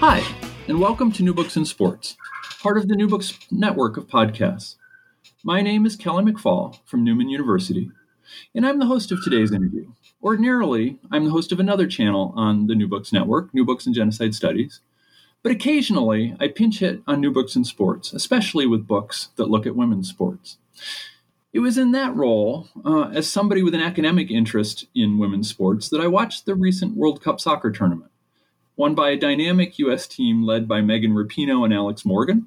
Hi, and welcome to New Books in Sports, part of the New Books network of podcasts. My name is Kelly McFall from Newman University, and I'm the host of today's interview. Ordinarily, I'm the host of another channel on the New Books network, New Books in Genocide Studies, but occasionally I pinch hit on New Books in Sports, especially with books that look at women's sports. It was in that role, as somebody with an academic interest in women's sports, that I watched the recent World Cup soccer tournament, won by a dynamic U.S. team led by Megan Rapinoe and Alex Morgan.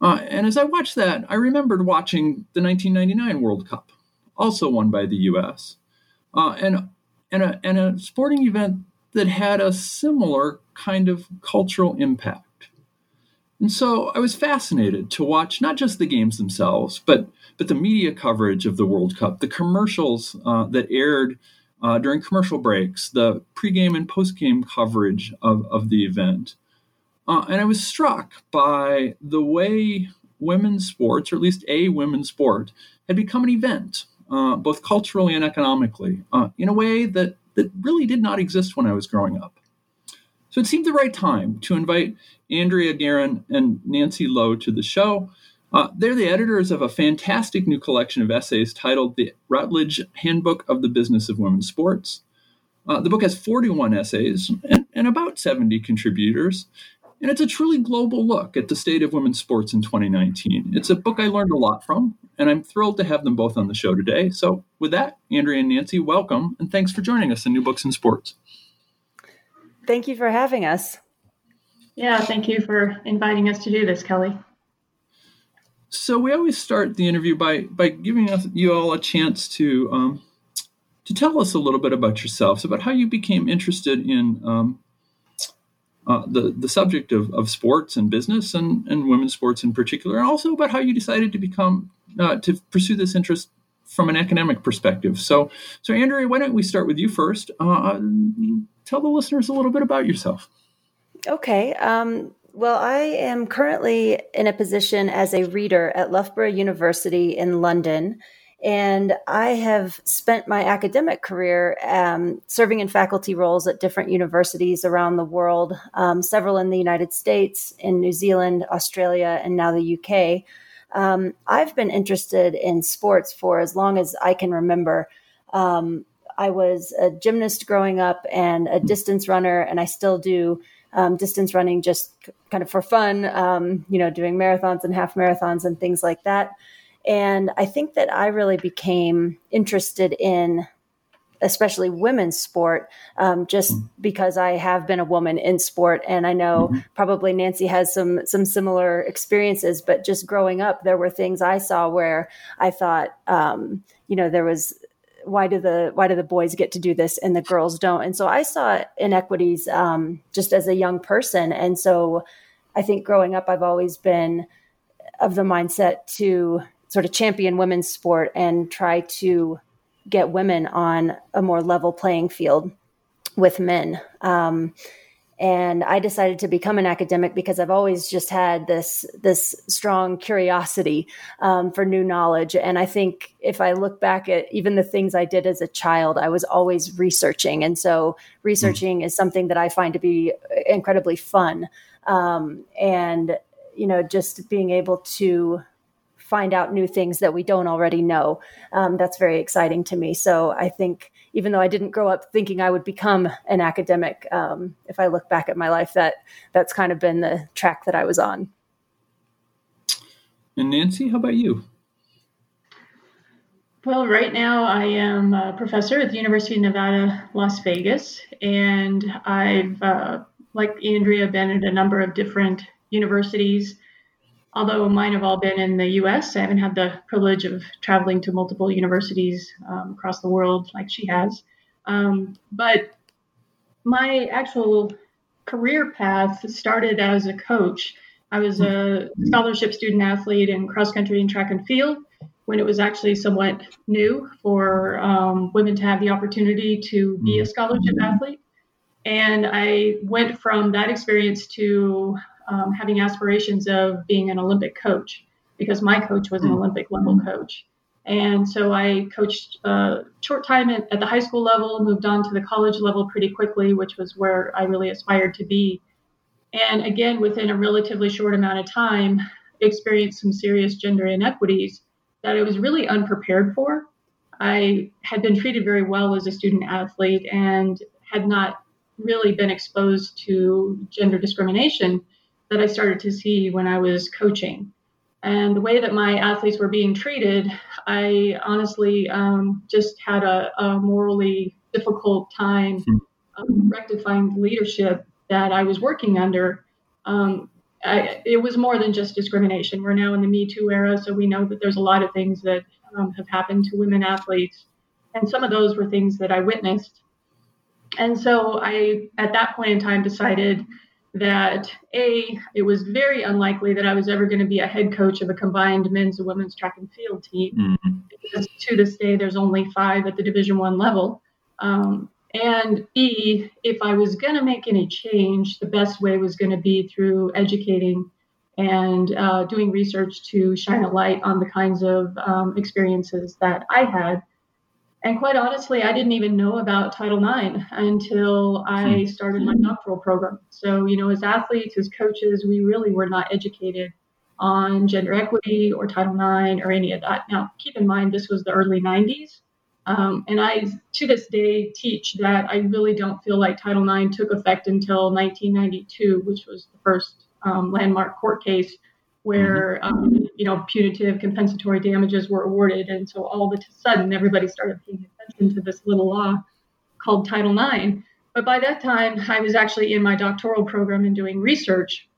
And as I watched that, I remembered watching the 1999 World Cup, also won by the U.S., and a sporting event that had a similar kind of cultural impact. And so I was fascinated to watch not just the games themselves, but the media coverage of the World Cup, the commercials that aired during commercial breaks, the pregame and postgame coverage of the event. And I was struck by the way women's sports, or at least a women's sport, had become an event, both culturally and economically, in a way that really did not exist when I was growing up. So it seemed the right time to invite Andrea Geurin and Nancy Lough to the show. They're the editors of a fantastic new collection of essays titled The Routledge Handbook of the Business of Women's Sports. The book has 41 essays and about 70 contributors, and it's a truly global look at the state of women's sports in 2019. It's a book I learned a lot from, and I'm thrilled to have them both on the show today. So with that, Andrea and Nancy, welcome, and thanks for joining us in New Books in Sports. Thank you for having us. Yeah, thank you for inviting us to do this, Kelly. So we always start the interview by giving you all a chance to tell us a little bit about yourselves, about how you became interested in the subject of sports and business and women's sports in particular, and also about how you decided to become to pursue this interest from an academic perspective. So Andrea, why don't we start with you first? Tell the listeners a little bit about yourself. Okay. Well, I am currently in a position as a reader at Loughborough University in London, and I have spent my academic career serving in faculty roles at different universities around the world, several in the United States, in New Zealand, Australia, and now the UK. I've been interested in sports for as long as I can remember. I was a gymnast growing up and a distance runner, and I still do distance running just kind of for fun, doing marathons and half marathons and things like that. And I think that I really became interested in especially women's sport, just because I have been a woman in sport. And I know probably Nancy has some similar experiences, but just growing up, there were things I saw where I thought, there was, why do the boys get to do this and the girls don't? And so I saw inequities just as a young person. And so I think growing up, I've always been of the mindset to sort of champion women's sport and try to get women on a more level playing field with men. And I decided to become an academic because I've always just had this strong curiosity for new knowledge. And I think if I look back at even the things I did as a child, I was always researching. And so researching is something that I find to be incredibly fun. Just being able to find out new things that we don't already know, that's very exciting to me. So I think even though I didn't grow up thinking I would become an academic, if I look back at my life, that's kind of been the track that I was on. And Nancy, how about you? Well, right now I am a professor at the University of Nevada, Las Vegas, and I've, like Andrea, been at a number of different universities, although mine have all been in the U.S. I haven't had the privilege of traveling to multiple universities across the world like she has. But my actual career path started as a coach. I was a scholarship student athlete in cross country and track and field, when it was actually somewhat new for women to have the opportunity to be a scholarship athlete. And I went from that experience to having aspirations of being an Olympic coach, because my coach was an Olympic level coach. And so I coached a short time at the high school level, moved on to the college level pretty quickly, which was where I really aspired to be. And again, within a relatively short amount of time, experienced some serious gender inequities that I was really unprepared for. I had been treated very well as a student athlete and had not really been exposed to gender discrimination that I started to see when I was coaching. And the way that my athletes were being treated, I honestly just had a morally difficult time rectifying the leadership that I was working under. It was more than just discrimination. We're now in the Me Too era, so we know that there's a lot of things that have happened to women athletes. And some of those were things that I witnessed. And so I, at that point in time, decided that, A, it was very unlikely that I was ever going to be a head coach of a combined men's and women's track and field team, because to this day, there's only 5 at the Division I level. And B, if I was going to make any change, the best way was going to be through educating and doing research to shine a light on the kinds of experiences that I had. And quite honestly, I didn't even know about Title IX until I started my doctoral program. So, you know, as athletes, as coaches, we really were not educated on gender equity or Title IX or any of that. Now, keep in mind, this was the early 90s. And I, to this day, teach that I really don't feel like Title IX took effect until 1992, which was the first landmark court case where, you know, punitive compensatory damages were awarded. And so all of a sudden, everybody started paying attention to this little law called Title IX. But by that time, I was actually in my doctoral program and doing research.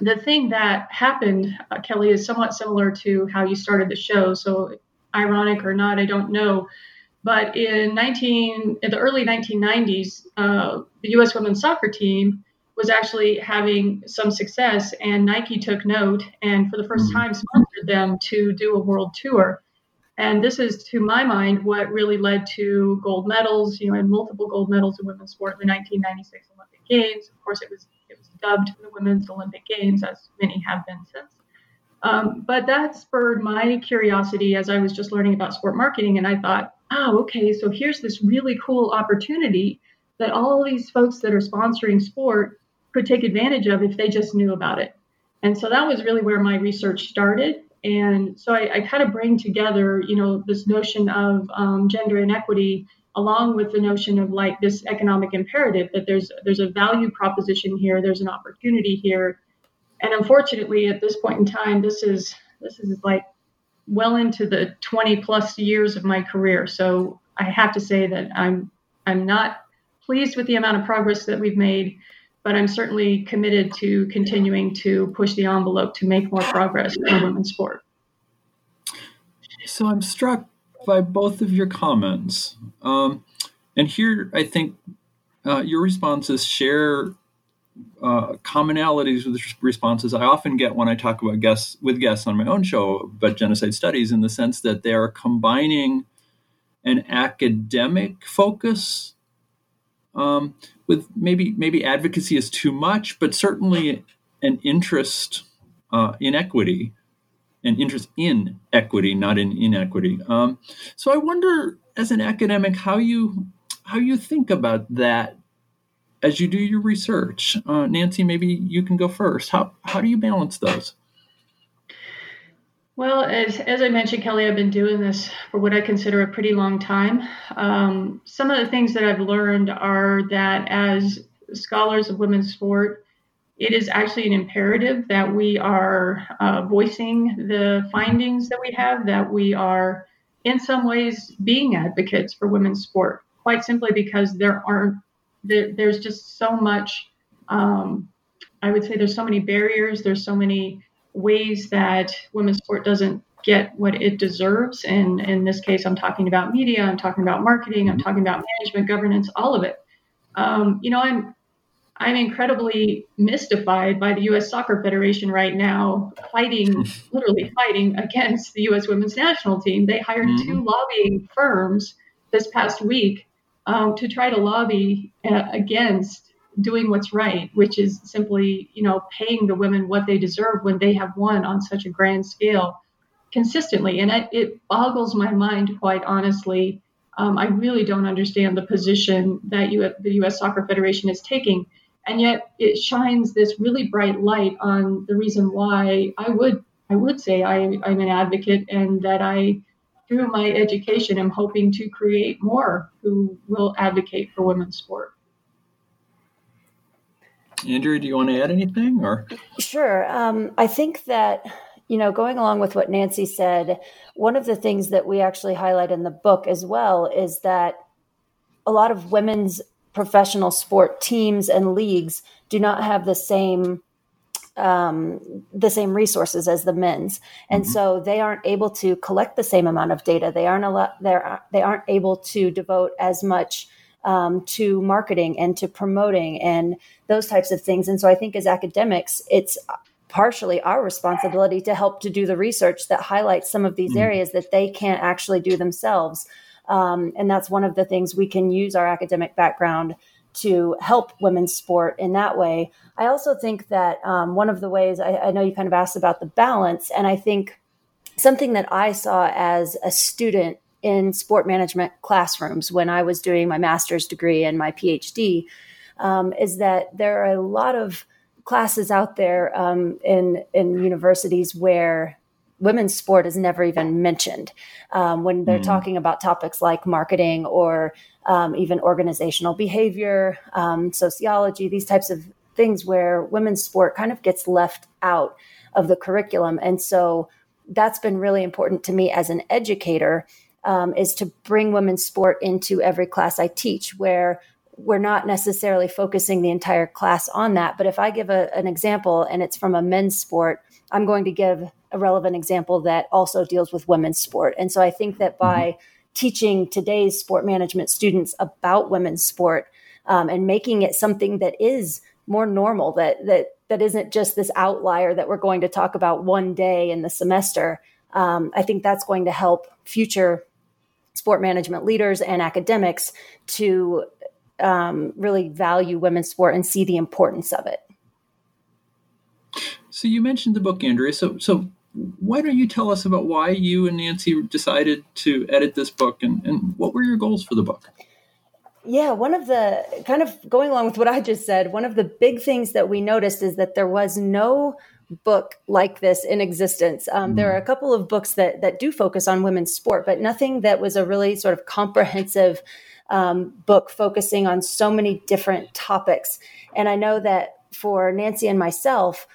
The thing that happened, Kelly, is somewhat similar to how you started the show. So ironic or not, I don't know. But in the early 1990s, the U.S. women's soccer team was actually having some success, and Nike took note and for the first time sponsored them to do a world tour. And this is, to my mind, what really led to gold medals, you know, and multiple gold medals in women's sport in the 1996 Olympic Games. Of course, it was dubbed the Women's Olympic Games, as many have been since. But that spurred my curiosity as I was just learning about sport marketing. And I thought, oh, okay, so here's this really cool opportunity that all these folks that are sponsoring sport could take advantage of if they just knew about it. And so that was really where my research started. And so I kind of bring together, you know, this notion of gender inequity along with the notion of like this economic imperative that there's a value proposition here, there's an opportunity here. And unfortunately, at this point in time, this is like well into the 20 plus years of my career. So I have to say that I'm not pleased with the amount of progress that we've made, but I'm certainly committed to continuing to push the envelope to make more progress in women's sport. So I'm struck by both of your comments. And here, I think your responses share commonalities with responses I often get when I talk about guests on my own show about genocide studies, in the sense that they are combining an academic focus with maybe advocacy is too much, but certainly an interest in equity, an interest in equity, not in inequity. So I wonder, as an academic, how you think about that as you do your research. Nancy, maybe you can go first. How do you balance those? Well, as I mentioned, Kelly, I've been doing this for what I consider a pretty long time. Some of the things that I've learned are that as scholars of women's sport, it is actually an imperative that we are voicing the findings that we have, that we are in some ways being advocates for women's sport, quite simply because there's just so much, I would say there's so many barriers, there's so many ways that women's sport doesn't get what it deserves. And in this case, I'm talking about media, I'm talking about marketing, I'm talking about management, governance, all of it. I'm incredibly mystified by the U.S. Soccer Federation right now literally fighting against the U.S. women's national team. They hired two lobbying firms this past week to try to lobby against doing what's right, which is simply, paying the women what they deserve when they have won on such a grand scale consistently. And it boggles my mind, quite honestly. I really don't understand the position that the U.S. Soccer Federation is taking. And yet it shines this really bright light on the reason why I would say I'm an advocate, and that I, through my education, am hoping to create more who will advocate for women's sport. Andrea, do you want to add anything? Or sure. I think that, going along with what Nancy said, one of the things that we actually highlight in the book as well is that a lot of women's professional sport teams and leagues do not have the same resources as the men's. And so they aren't able to collect the same amount of data. They aren't able to devote as much to marketing and to promoting and those types of things. And so I think as academics, it's partially our responsibility to help to do the research that highlights some of these areas that they can't actually do themselves. And that's one of the things we can use our academic background to help women's sport in that way. I also think that one of the ways, I know you kind of asked about the balance, and I think something that I saw as a student in sport management classrooms when I was doing my master's degree and my PhD, is that there are a lot of classes out there in universities where women's sport is never even mentioned when they're talking about topics like marketing or even organizational behavior, sociology, these types of things where women's sport kind of gets left out of the curriculum. And so that's been really important to me as an educator, is to bring women's sport into every class I teach, where we're not necessarily focusing the entire class on that. But if I give an example and it's from a men's sport, I'm going to give a relevant example that also deals with women's sport. And so I think that by teaching today's sport management students about women's sport and making it something that is more normal, that isn't just this outlier that we're going to talk about one day in the semester, I think that's going to help future sport management leaders and academics to really value women's sport and see the importance of it. So you mentioned the book, Andrea. So why don't you tell us about why you and Nancy decided to edit this book, and what were your goals for the book? Yeah, one of the, kind of going along with what I just said, one of the big things that we noticed is that there was no book like this in existence. There are a couple of books that do focus on women's sport, but nothing that was a really sort of comprehensive book focusing on so many different topics. And I know that for Nancy and myself,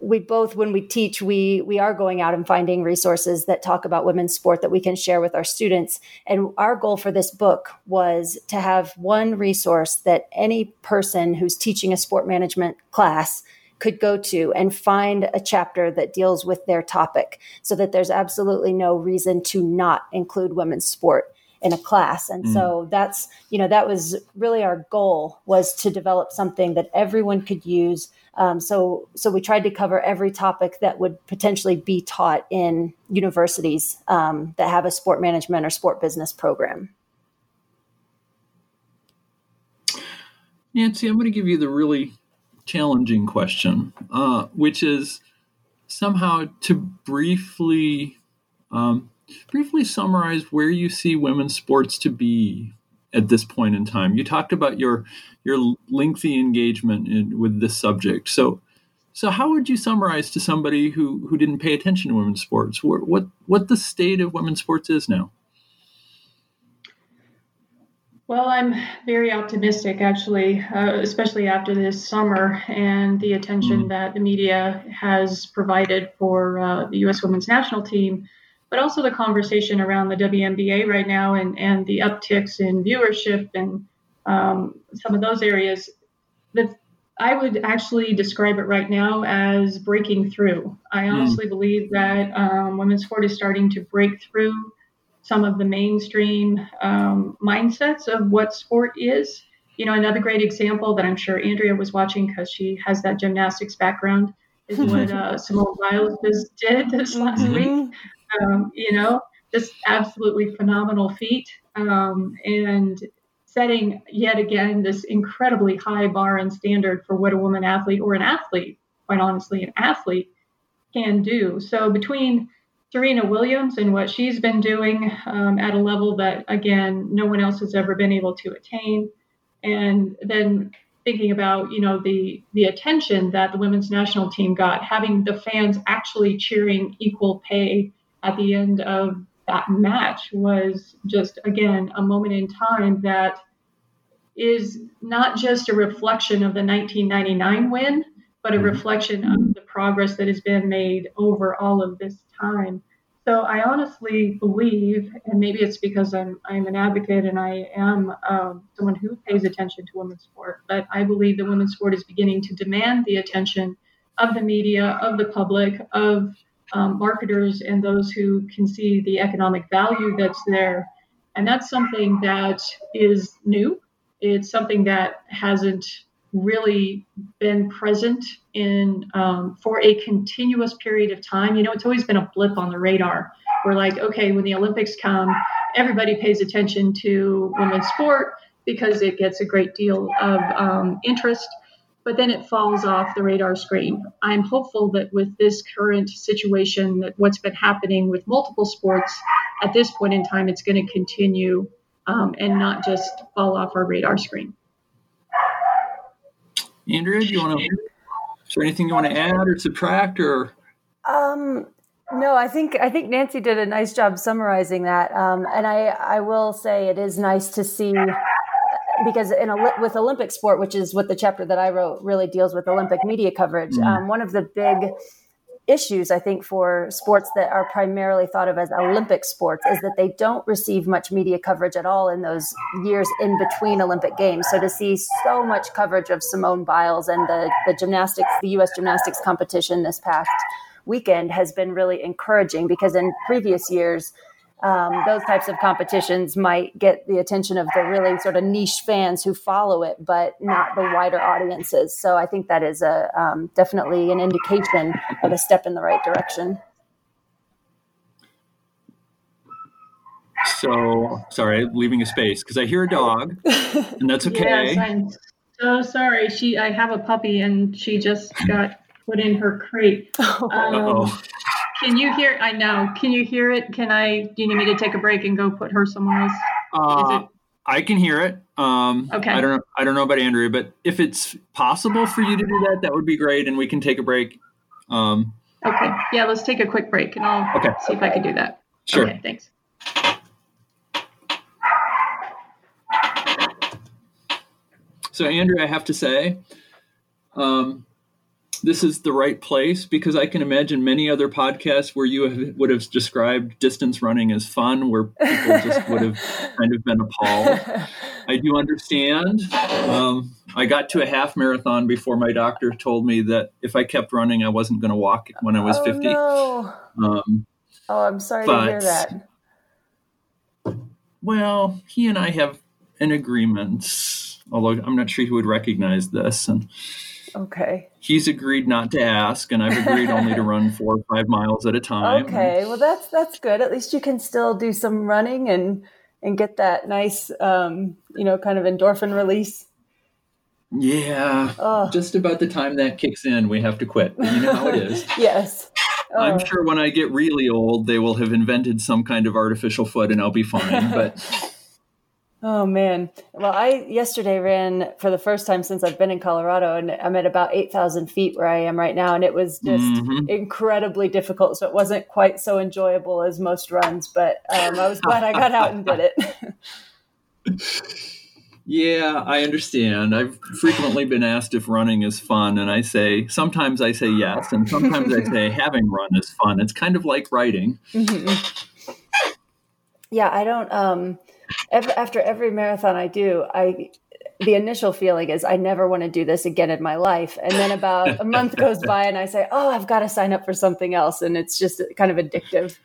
we both, when we teach, we are going out and finding resources that talk about women's sport that we can share with our students. And our goal for this book was to have one resource that any person who's teaching a sport management class could go to and find a chapter that deals with their topic, so that there's absolutely no reason to not include women's sport in a class. And so that's, that was really our goal, was to develop something that everyone could use. So we tried to cover every topic that would potentially be taught in universities that have a sport management or sport business program. Nancy, I'm going to give you the really challenging question, which is somehow to briefly summarize where you see women's sports to be at this point in time. You talked about your lengthy engagement with this subject. So So how would you summarize to somebody who didn't pay attention to women's sports what the state of women's sports is now? Well, I'm very optimistic, actually, especially after this summer and the attention that the media has provided for the U.S. women's national team, but also the conversation around the WNBA right now and the upticks in viewership and some of those areas. That I would actually describe it right now as breaking through. I honestly believe that women's sport is starting to break through some of the mainstream mindsets of what sport is. You know, another great example that I'm sure Andrea was watching because she has that gymnastics background is what Simone Biles just did this last week. You know, just absolutely phenomenal feat and setting yet again this incredibly high bar and standard for what a woman athlete or an athlete, quite honestly, an athlete can do. So between Serena Williams and what she's been doing at a level that, again, no one else has ever been able to attain. And then thinking about, you know, the attention that the women's national team got, having the fans actually cheering equal pay at the end of that match was just, again, a moment in time that is not just a reflection of the 1999 win, but a reflection of the progress that has been made over all of this time. So I honestly believe, and maybe it's because I'm an advocate and I am someone who pays attention to women's sport, but I believe that women's sport is beginning to demand the attention of the media, of the public, of marketers and those who can see the economic value that's there. And that's something that is new. It's something that hasn't really been present in for a continuous period of time. You know, it's always been a blip on the radar. We're like, okay, when the Olympics come, everybody pays attention to women's sport because it gets a great deal of interest, but then it falls off the radar screen. I'm hopeful that with this current situation, that what's been happening with multiple sports at this point in time, it's going to continue and not just fall off our radar screen. Andrea, do you want to? Is there anything you want to add or subtract? Or no, I think Nancy did a nice job summarizing that. And I will say it is nice to see, because with Olympic sport, which is what the chapter that I wrote really deals with, Olympic media coverage. One of the big issues, I think, for sports that are primarily thought of as Olympic sports is that they don't receive much media coverage at all in those years in between Olympic Games. So to see so much coverage of Simone Biles and the gymnastics, the U.S. gymnastics competition this past weekend has been really encouraging, because in previous years, those types of competitions might get the attention of the really sort of niche fans who follow it, but not the wider audiences. So I think that is a definitely an indication of a step in the right direction. So, sorry, leaving a space because I hear a dog, and that's okay. Yes, I'm so sorry. I have a puppy, and she just got put in her crate. Uh-oh. Can you hear? I know. Can you hear it? Do you need me to take a break and go put her somewhere else? I can hear it. Okay. I don't know about Andrea, but if it's possible for you to do that, that would be great. And we can take a break. Okay. Yeah, let's take a quick break and I'll see if I can do that. Sure. Okay, thanks. So Andrea, I have to say, this is the right place, because I can imagine many other podcasts where you would have described distance running as fun, where people just would have kind of been appalled. I do understand. I got to a half marathon before my doctor told me that if I kept running, I wasn't going to walk when I was 50. No. I'm sorry to hear that. Well, he and I have an agreement, although I'm not sure he would recognize this. And okay. He's agreed not to ask, and I've agreed only to run 4 or 5 miles at a time. Okay, well that's good. At least you can still do some running and get that nice, kind of endorphin release. Yeah, just about the time that kicks in, we have to quit. You know how it is. Yes. I'm sure when I get really old, they will have invented some kind of artificial foot, and I'll be fine. But Oh, man. Well, I yesterday ran for the first time since I've been in Colorado, and I'm at about 8,000 feet where I am right now. And it was just incredibly difficult. So it wasn't quite so enjoyable as most runs, but I was glad I got out and did it. Yeah, I understand. I've frequently been asked if running is fun. And I say, sometimes I say yes. And sometimes I say having run is fun. It's kind of like writing. Mm-hmm. Yeah, I don't... after every marathon I do, the initial feeling is I never want to do this again in my life. And then about a month goes by and I say, oh, I've got to sign up for something else. And it's just kind of addictive.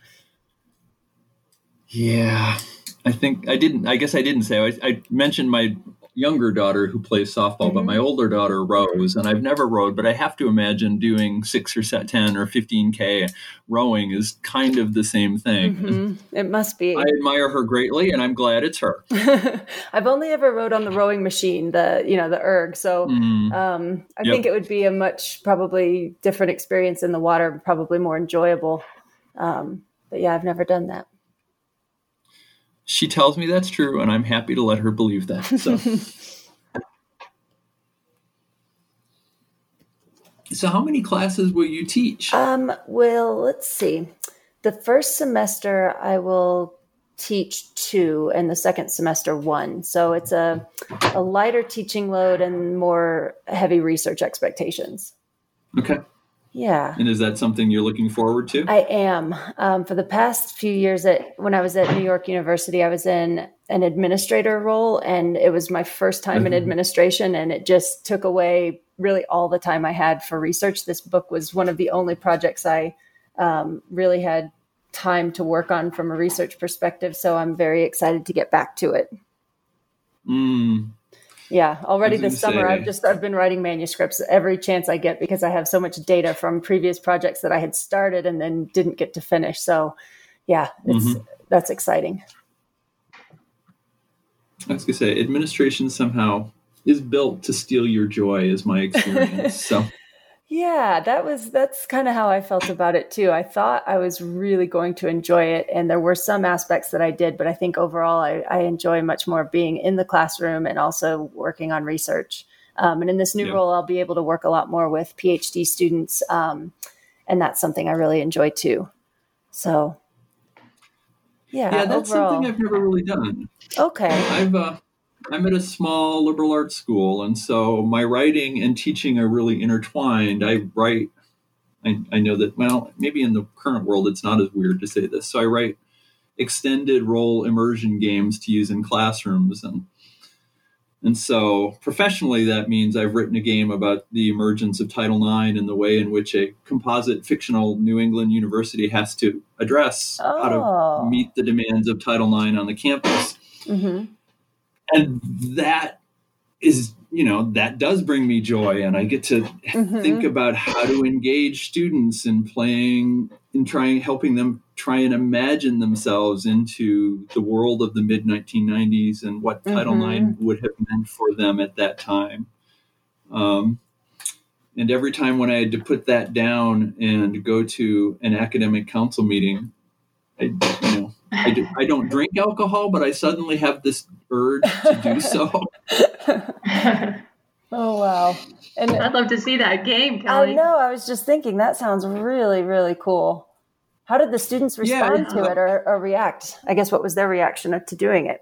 Yeah, I mentioned my younger daughter who plays softball, but my older daughter rows, and I've never rowed, but I have to imagine doing 6 or 10 or 15K rowing is kind of the same thing. Mm-hmm. It must be. I admire her greatly, and I'm glad it's her. I've only ever rowed on the rowing machine, the erg. So I think it would be a much probably different experience in the water, probably more enjoyable. But yeah, I've never done that. She tells me that's true, and I'm happy to let her believe that. So how many classes will you teach? Let's see. The first semester I will teach 2, and the second semester 1. So it's a lighter teaching load and more heavy research expectations. Okay. Yeah. And is that something you're looking forward to? I am. For the past few years, when I was at New York University, I was in an administrator role, and it was my first time in administration, and it just took away really all the time I had for research. This book was one of the only projects I really had time to work on from a research perspective, so I'm very excited to get back to it. Yeah. Already this summer, I've been writing manuscripts every chance I get because I have so much data from previous projects that I had started and then didn't get to finish. So yeah, that's exciting. I was gonna say, administration somehow is built to steal your joy is my experience. So yeah, that's kind of how I felt about it too. I thought I was really going to enjoy it, and there were some aspects that I did, but I think overall I enjoy much more being in the classroom and also working on research. And in this new role, I'll be able to work a lot more with PhD students. And that's something I really enjoy too. So yeah that's overall. Something I've never really done. Okay. I'm at a small liberal arts school, and so my writing and teaching are really intertwined. I know that, well, maybe in the current world, it's not as weird to say this. So I write extended role immersion games to use in classrooms. And so professionally, that means I've written a game about the emergence of Title IX and the way in which a composite fictional New England university has to address how to meet the demands of Title IX on the campus. Mm-hmm. And that is, that does bring me joy. And I get to think about how to engage students in playing and helping them try and imagine themselves into the world of the mid 1990s and what Title IX would have meant for them at that time. And every time when I had to put that down and go to an academic council meeting, I don't drink alcohol, but I suddenly have this urge to do so. Oh, wow. And I'd love to see that game, Kelly. I know. I was just thinking that sounds really, really cool. How did the students respond to it or react? I guess what was their reaction to doing it?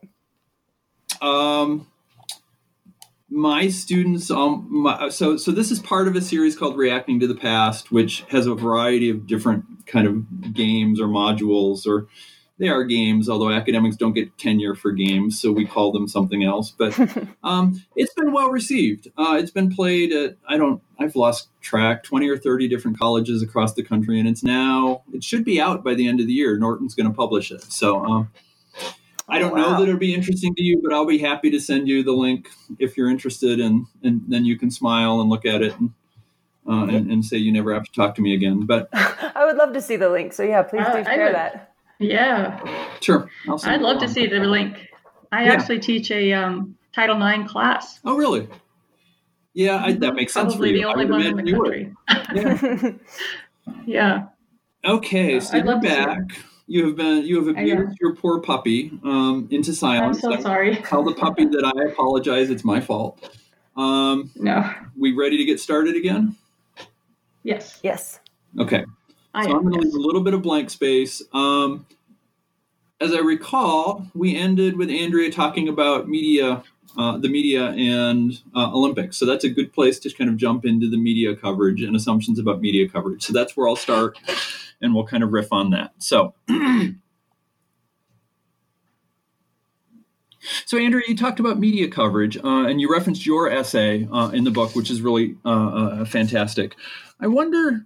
My students, so this is part of a series called Reacting to the Past, which has a variety of different kind of games or modules, or they are games, although academics don't get tenure for games, so we call them something else. But it's been well received. It's been played at, I've lost track, 20 or 30 different colleges across the country, and it should be out by the end of the year. Norton's going to publish it. So I don't know that it'll be interesting to you, but I'll be happy to send you the link if you're interested, and then you can smile and look at it and say you never have to talk to me again. But I would love to see the link, so yeah, please do share that. Yeah, sure. I'd love to see the link. I actually teach a Title IX class. Oh, really? Yeah, that makes sense for you. Probably the only one in the country. Yeah. Yeah. Okay, so you're back. You have abused your poor puppy into silence. I'm so sorry. Tell the puppy that I apologize. It's my fault. No. We ready to get started again? Yes. Yes. Okay. I'm going to leave a little bit of blank space. As I recall, we ended with Andrea talking about media, the media and Olympics. So that's a good place to kind of jump into the media coverage and assumptions about media coverage. So that's where I'll start. And we'll kind of riff on that. So Andrea, you talked about media coverage, and you referenced your essay in the book, which is really fantastic. I wonder,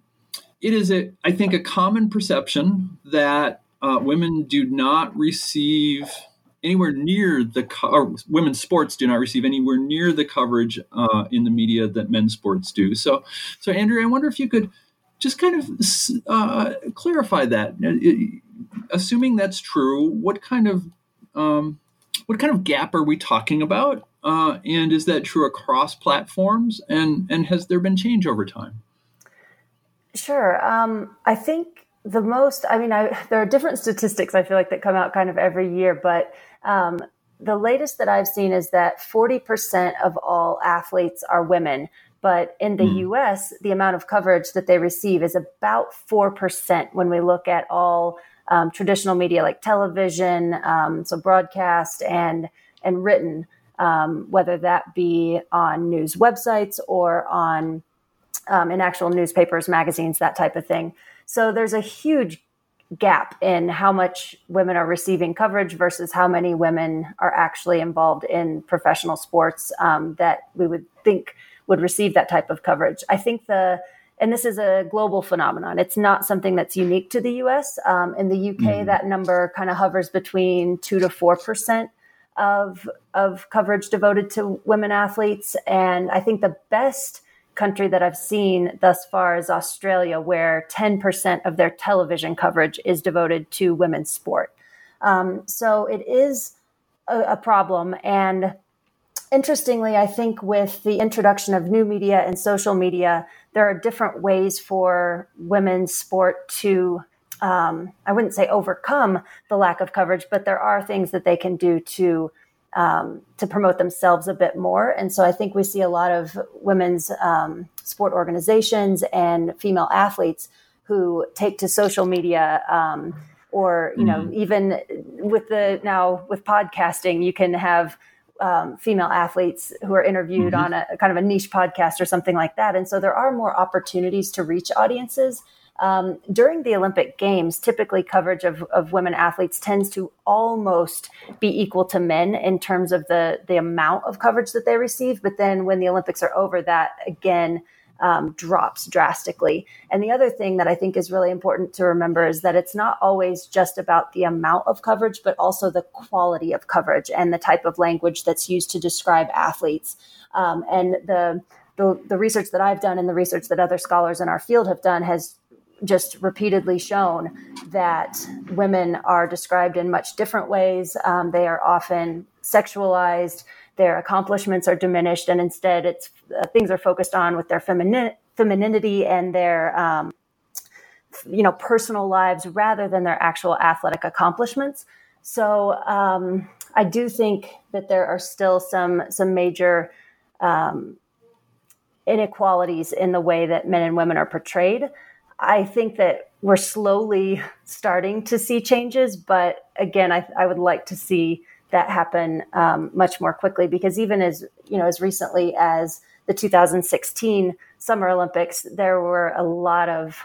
it is, I think, a common perception that women do not receive anywhere near the women's sports do not receive anywhere near the coverage in the media that men's sports do. So Andrea, I wonder if you could just kind of clarify that. Assuming that's true, what kind of gap are we talking about? And is that true across platforms? And has there been change over time? Sure. I think the most. There are different statistics I feel like that come out kind of every year, but the latest that I've seen is that 40% of all athletes are women. But in the U.S., the amount of coverage that they receive is about 4% when we look at all traditional media like television, so broadcast and written, whether that be on news websites or on in actual newspapers, magazines, that type of thing. So there's a huge gap in how much women are receiving coverage versus how many women are actually involved in professional sports that we would think would receive that type of coverage. I think and this is a global phenomenon. It's not something that's unique to the US. In the UK, that number kind of hovers between 2 to 4% of coverage devoted to women athletes. And I think the best country that I've seen thus far is Australia, where 10% of their television coverage is devoted to women's sport. So it is a problem. And interestingly, I think with the introduction of new media and social media, there are different ways for women's sport to, I wouldn't say overcome the lack of coverage, but there are things that they can do to promote themselves a bit more. And so I think we see a lot of women's sport organizations and female athletes who take to social media or, you know, even with podcasting, you can have female athletes who are interviewed on a kind of a niche podcast or something like that. And so there are more opportunities to reach audiences. During the Olympic Games, typically coverage of women athletes tends to almost be equal to men in terms of the amount of coverage that they receive. But then when the Olympics are over, that again drops drastically. And the other thing that I think is really important to remember is that it's not always just about the amount of coverage, but also the quality of coverage and the type of language that's used to describe athletes. And the research that I've done and the research that other scholars in our field have done has just repeatedly shown that women are described in much different ways. They are often sexualized. Their accomplishments are diminished, and instead, it's things are focused on with their femininity and their, personal lives rather than their actual athletic accomplishments. So I do think that there are still some major inequalities in the way that men and women are portrayed. I think that we're slowly starting to see changes, but again, I would like to see that happen much more quickly, because even as recently as the 2016 Summer Olympics, there were a lot of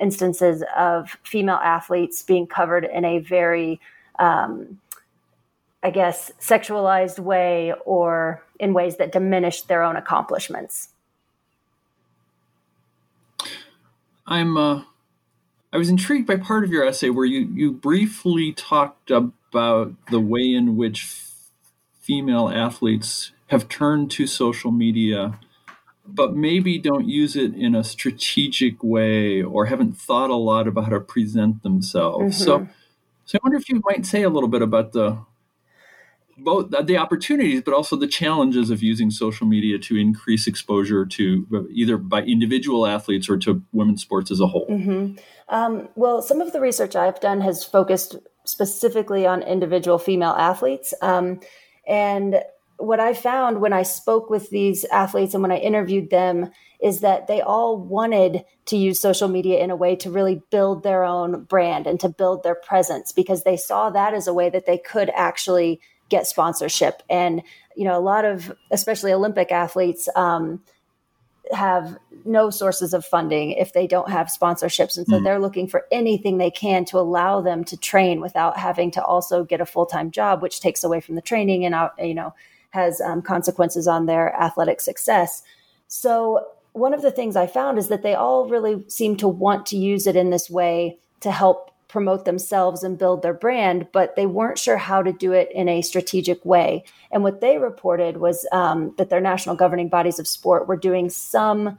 instances of female athletes being covered in a very, sexualized way or in ways that diminished their own accomplishments. I was intrigued by part of your essay where you briefly talked about the way in which female athletes have turned to social media, but maybe don't use it in a strategic way or haven't thought a lot about how to present themselves. So I wonder if you might say a little bit about the both the opportunities, but also the challenges of using social media to increase exposure to either by individual athletes or to women's sports as a whole. Mm-hmm. Well, some of the research I've done has focused specifically on individual female athletes. And what I found when I spoke with these athletes and when I interviewed them is that they all wanted to use social media in a way to really build their own brand and to build their presence, because they saw that as a way that they could actually get sponsorship. And, you know, a lot of, especially Olympic athletes, have no sources of funding if they don't have sponsorships. And so they're looking for anything they can to allow them to train without having to also get a full-time job, which takes away from the training and, you know, has consequences on their athletic success. So one of the things I found is that they all really seem to want to use it in this way to help promote themselves and build their brand, but they weren't sure how to do it in a strategic way. And what they reported was that their national governing bodies of sport were doing some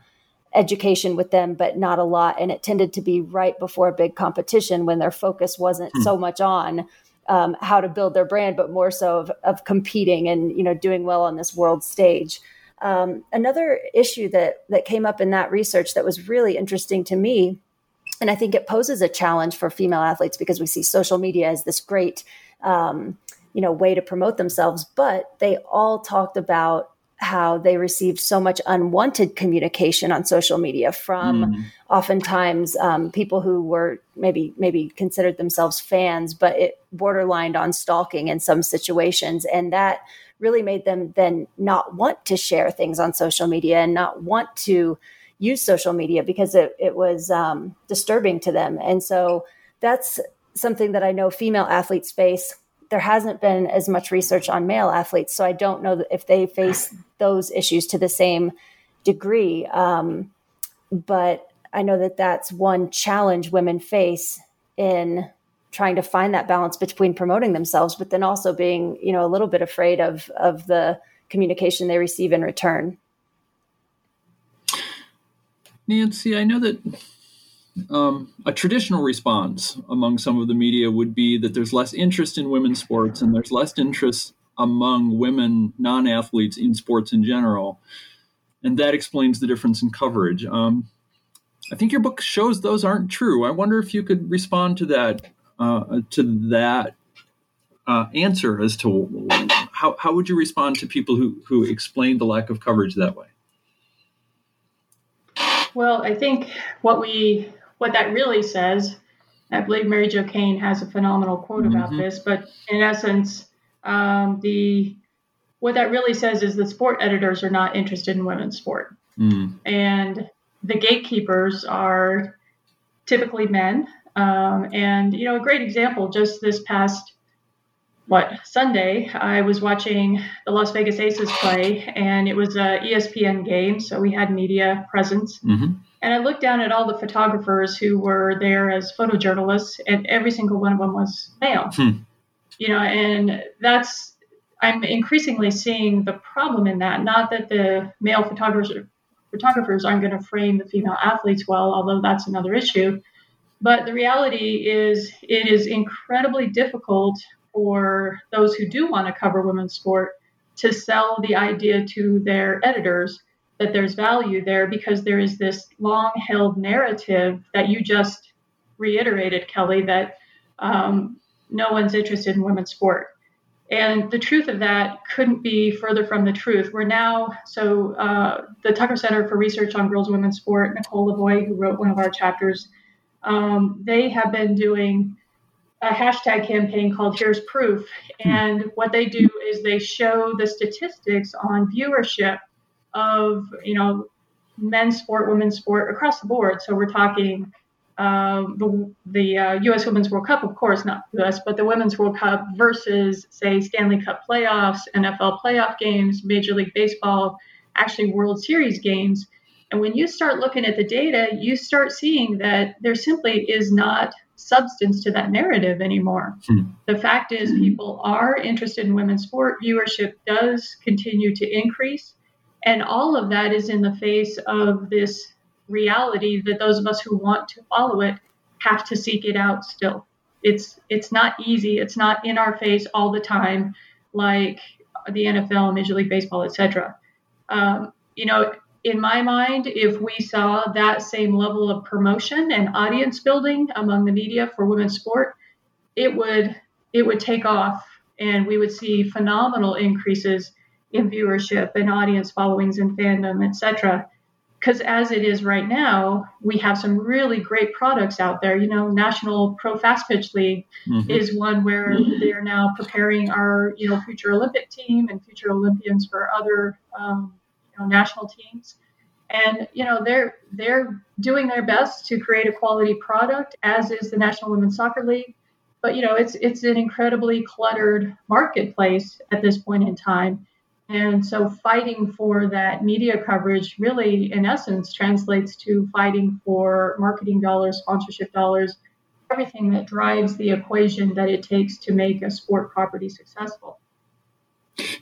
education with them, but not a lot. And it tended to be right before a big competition, when their focus wasn't so much on how to build their brand, but more so of competing and, you know, doing well on this world stage. Another issue that came up in that research that was really interesting to me, and I think it poses a challenge for female athletes because we see social media as this great, you know, way to promote themselves, but they all talked about how they received so much unwanted communication on social media from oftentimes people who were maybe considered themselves fans, but it borderlined on stalking in some situations. And that really made them then not want to share things on social media and not want to use social media because it was disturbing to them. And so that's something that I know female athletes face. There hasn't been as much research on male athletes, so I don't know if they face those issues to the same degree. But I know that that's one challenge women face in trying to find that balance between promoting themselves, but then also being, you know, a little bit afraid of the communication they receive in return. Nancy, I know that a traditional response among some of the media would be that there's less interest in women's sports and there's less interest among women non-athletes in sports in general. And that explains the difference in coverage. I think your book shows those aren't true. I wonder if you could respond to that answer as to how would you respond to people who explain the lack of coverage that way? Well, I think what that really says, I believe Mary Jo Kane has a phenomenal quote about this, but in essence, what that really says is the sport editors are not interested in women's sport. And the gatekeepers are typically men. And, you know, a great example, just this past Sunday, I was watching the Las Vegas Aces play, and it was an ESPN game, so we had media presence. And I looked down at all the photographers who were there as photojournalists, and every single one of them was male. You know, and I'm increasingly seeing the problem in that. Not that the male photographers aren't going to frame the female athletes well, although that's another issue. But the reality is, it is incredibly difficult for those who do want to cover women's sport to sell the idea to their editors that there's value there, because there is this long-held narrative that you just reiterated, Kelly, that no one's interested in women's sport. And the truth of that couldn't be further from the truth. The Tucker Center for Research on Girls and Women's Sport, Nicole Lavoie, who wrote one of our chapters, they have been doing a hashtag campaign called Here's Proof. And what they do is they show the statistics on viewership of, you know, men's sport, women's sport across the board. So we're talking the U.S. Women's World Cup, of course, not U.S., but the Women's World Cup versus, say, Stanley Cup playoffs, NFL playoff games, Major League Baseball, actually World Series games. And when you start looking at the data, you start seeing that there simply is not substance to that narrative anymore. The fact is, people are interested in women's sport. Viewership does continue to increase. And all of that is in the face of this reality that those of us who want to follow it have to seek it out still. It's not easy. It's not in our face all the time. like the NFL, Major League Baseball, et cetera. You know, in my mind, if we saw that same level of promotion and audience building among the media for women's sport, it would take off, and we would see phenomenal increases in viewership and audience followings and fandom, et cetera. Because as it is right now, we have some really great products out there. You know, National Pro Fast Pitch League is one where they're now preparing our, you know, future Olympic team and future Olympians for other national teams. And, you know, they're doing their best to create a quality product, as is the National Women's Soccer League. But, you know, it's an incredibly cluttered marketplace at this point in time. And so fighting for that media coverage really, in essence, translates to fighting for marketing dollars, sponsorship dollars, everything that drives the equation that it takes to make a sport property successful.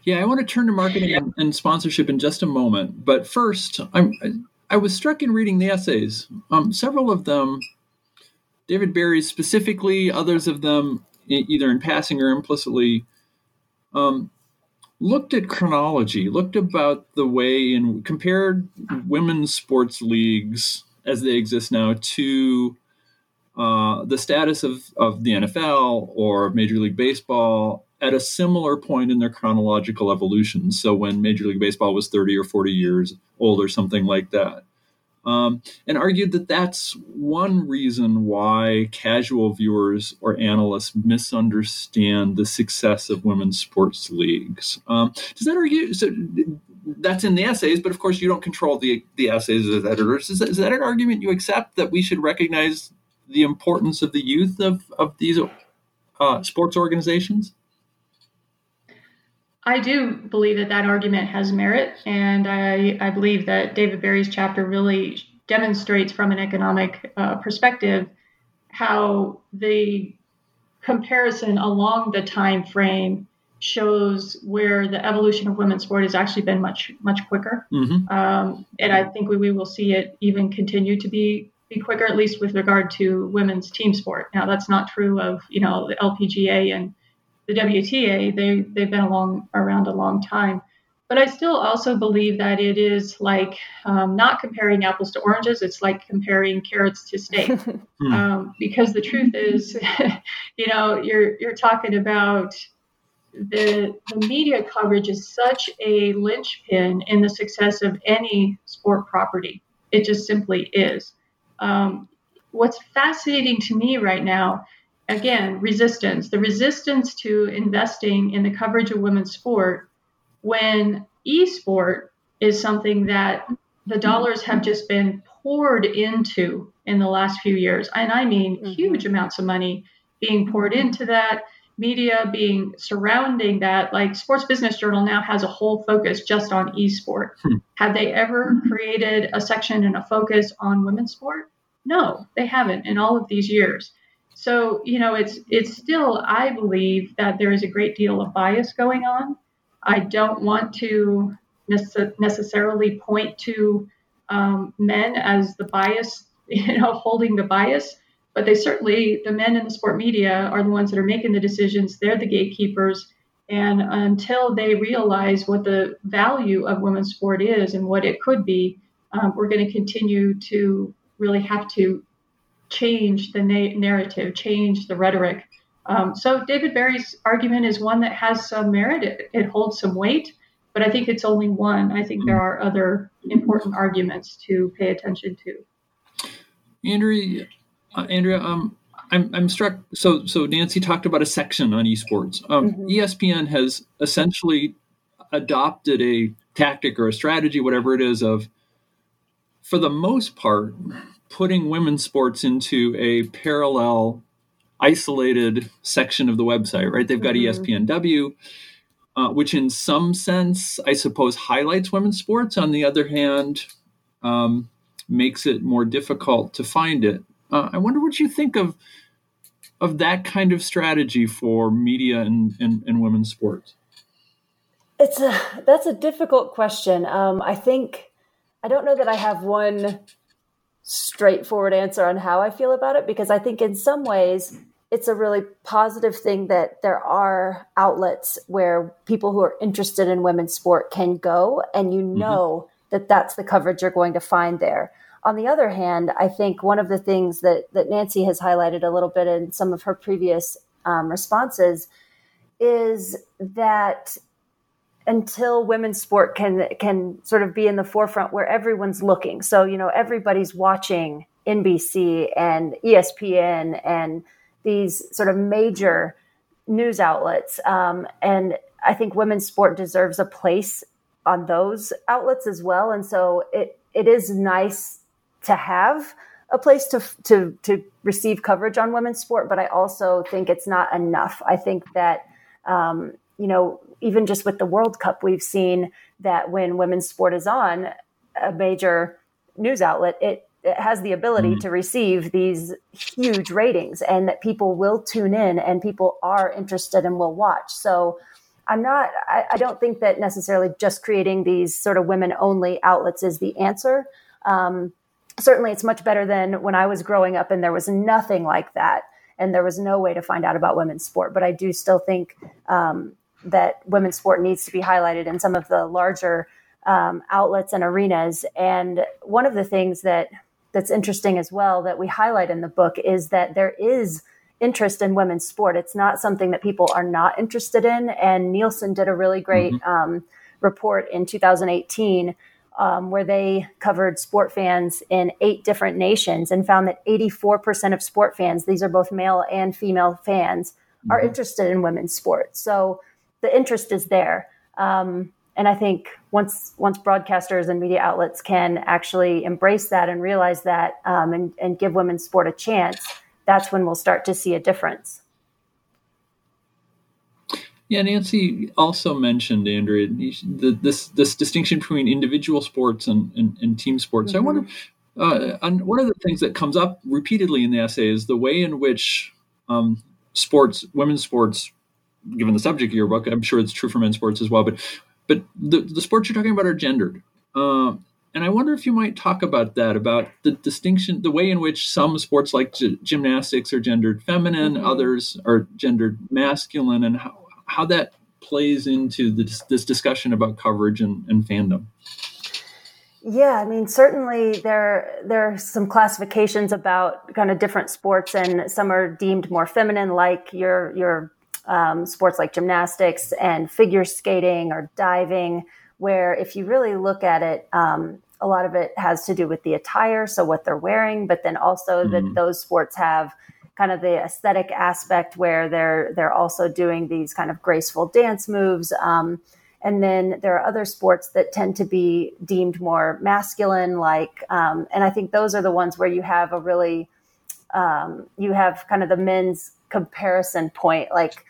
Yeah, I want to turn to marketing and sponsorship in just a moment. But first, I was struck in reading the essays. Several of them, David Berry specifically, others of them either in passing or implicitly, looked at chronology, looked about the way and compared women's sports leagues as they exist now to the status of the NFL or Major League Baseball at a similar point in their chronological evolution. So when Major League Baseball was 30 or 40 years old or something like that, and argued that that's one reason why casual viewers or analysts misunderstand the success of women's sports leagues. Does that argue? So that's in the essays, but of course you don't control the essays as editors. Is that an argument you accept, that we should recognize the importance of the youth of these sports organizations? I do believe that that argument has merit, and I believe that David Berry's chapter really demonstrates from an economic perspective how the comparison along the time frame shows where the evolution of women's sport has actually been much, much quicker. And I think we will see it even continue to be quicker, at least with regard to women's team sport. Now, that's not true of, you know, the LPGA and the WTA, they've been around a long time. But I still also believe that it is like not comparing apples to oranges. It's like comparing carrots to steak, because the truth is, you know, you're talking about the media coverage is such a linchpin in the success of any sport property. It just simply is. What's fascinating to me right now, again, resistance, the resistance to investing in the coverage of women's sport when e-sport is something that the dollars have just been poured into in the last few years. And I mean, huge amounts of money being poured into that, media being surrounding that. Like Sports Business Journal now has a whole focus just on e-sport. Have they ever created a section and a focus on women's sport? No, they haven't in all of these years. So, you know, it's still, I believe that there is a great deal of bias going on. I don't want to necessarily point to men as the bias, you know, holding the bias, but they certainly, the men in the sport media are the ones that are making the decisions. They're the gatekeepers. And until they realize what the value of women's sport is and what it could be, we're going to continue to really have to change the narrative, change the rhetoric. So David Berry's argument is one that has some merit. It holds some weight, but I think it's only one. I think there are other important arguments to pay attention to. Andrea, I'm struck. So Nancy talked about a section on esports. ESPN has essentially adopted a tactic or a strategy, whatever it is, of, for the most part, putting women's sports into a parallel, isolated section of the website, right? They've got ESPNW, which in some sense, I suppose, highlights women's sports. On the other hand, makes it more difficult to find it. I wonder what you think of that kind of strategy for media and women's sports. That's a difficult question. I don't know that I have one straightforward answer on how I feel about it, because I think in some ways it's a really positive thing that there are outlets where people who are interested in women's sport can go, and you know that that's the coverage you're going to find there. On the other hand, I think one of the things that Nancy has highlighted a little bit in some of her previous responses is that until women's sport can sort of be in the forefront where everyone's looking. So, you know, everybody's watching NBC and ESPN and these sort of major news outlets. And I think women's sport deserves a place on those outlets as well. And so it is nice to have a place to receive coverage on women's sport, but I also think it's not enough. I think that, you know, even just with the World Cup, we've seen that when women's sport is on a major news outlet, it has the ability to receive these huge ratings, and that people will tune in and people are interested and will watch. So I don't think that necessarily just creating these sort of women only outlets is the answer. Certainly it's much better than when I was growing up and there was nothing like that and there was no way to find out about women's sport. But I do still think that women's sport needs to be highlighted in some of the larger outlets and arenas. And one of the things that's interesting as well that we highlight in the book is that there is interest in women's sport. It's not something that people are not interested in. And Nielsen did a really great report in 2018 where they covered sport fans in 8 different nations and found that 84% of sport fans, these are both male and female fans, are interested in women's sport. So the interest is there. And I think once broadcasters and media outlets can actually embrace that and realize that and give women's sport a chance, that's when we'll start to see a difference. Yeah, Nancy also mentioned, Andrea, this distinction between individual sports and team sports. I wonder, and one of the things that comes up repeatedly in the essay is the way in which women's sports, given the subject of your book, I'm sure it's true for men's sports as well, but the sports you're talking about are gendered. And I wonder if you might talk about that, about the distinction, the way in which some sports like gymnastics are gendered feminine, others are gendered masculine, and how that plays into this discussion about coverage and fandom. Yeah, I mean, certainly there are some classifications about kind of different sports, and some are deemed more feminine, like your sports like gymnastics and figure skating or diving, where if you really look at it, a lot of it has to do with the attire, so what they're wearing, but then also that those sports have kind of the aesthetic aspect where they're also doing these kind of graceful dance moves. And then there are other sports that tend to be deemed more masculine, like, and I think those are the ones where you have a really, you have kind of the men's comparison point, like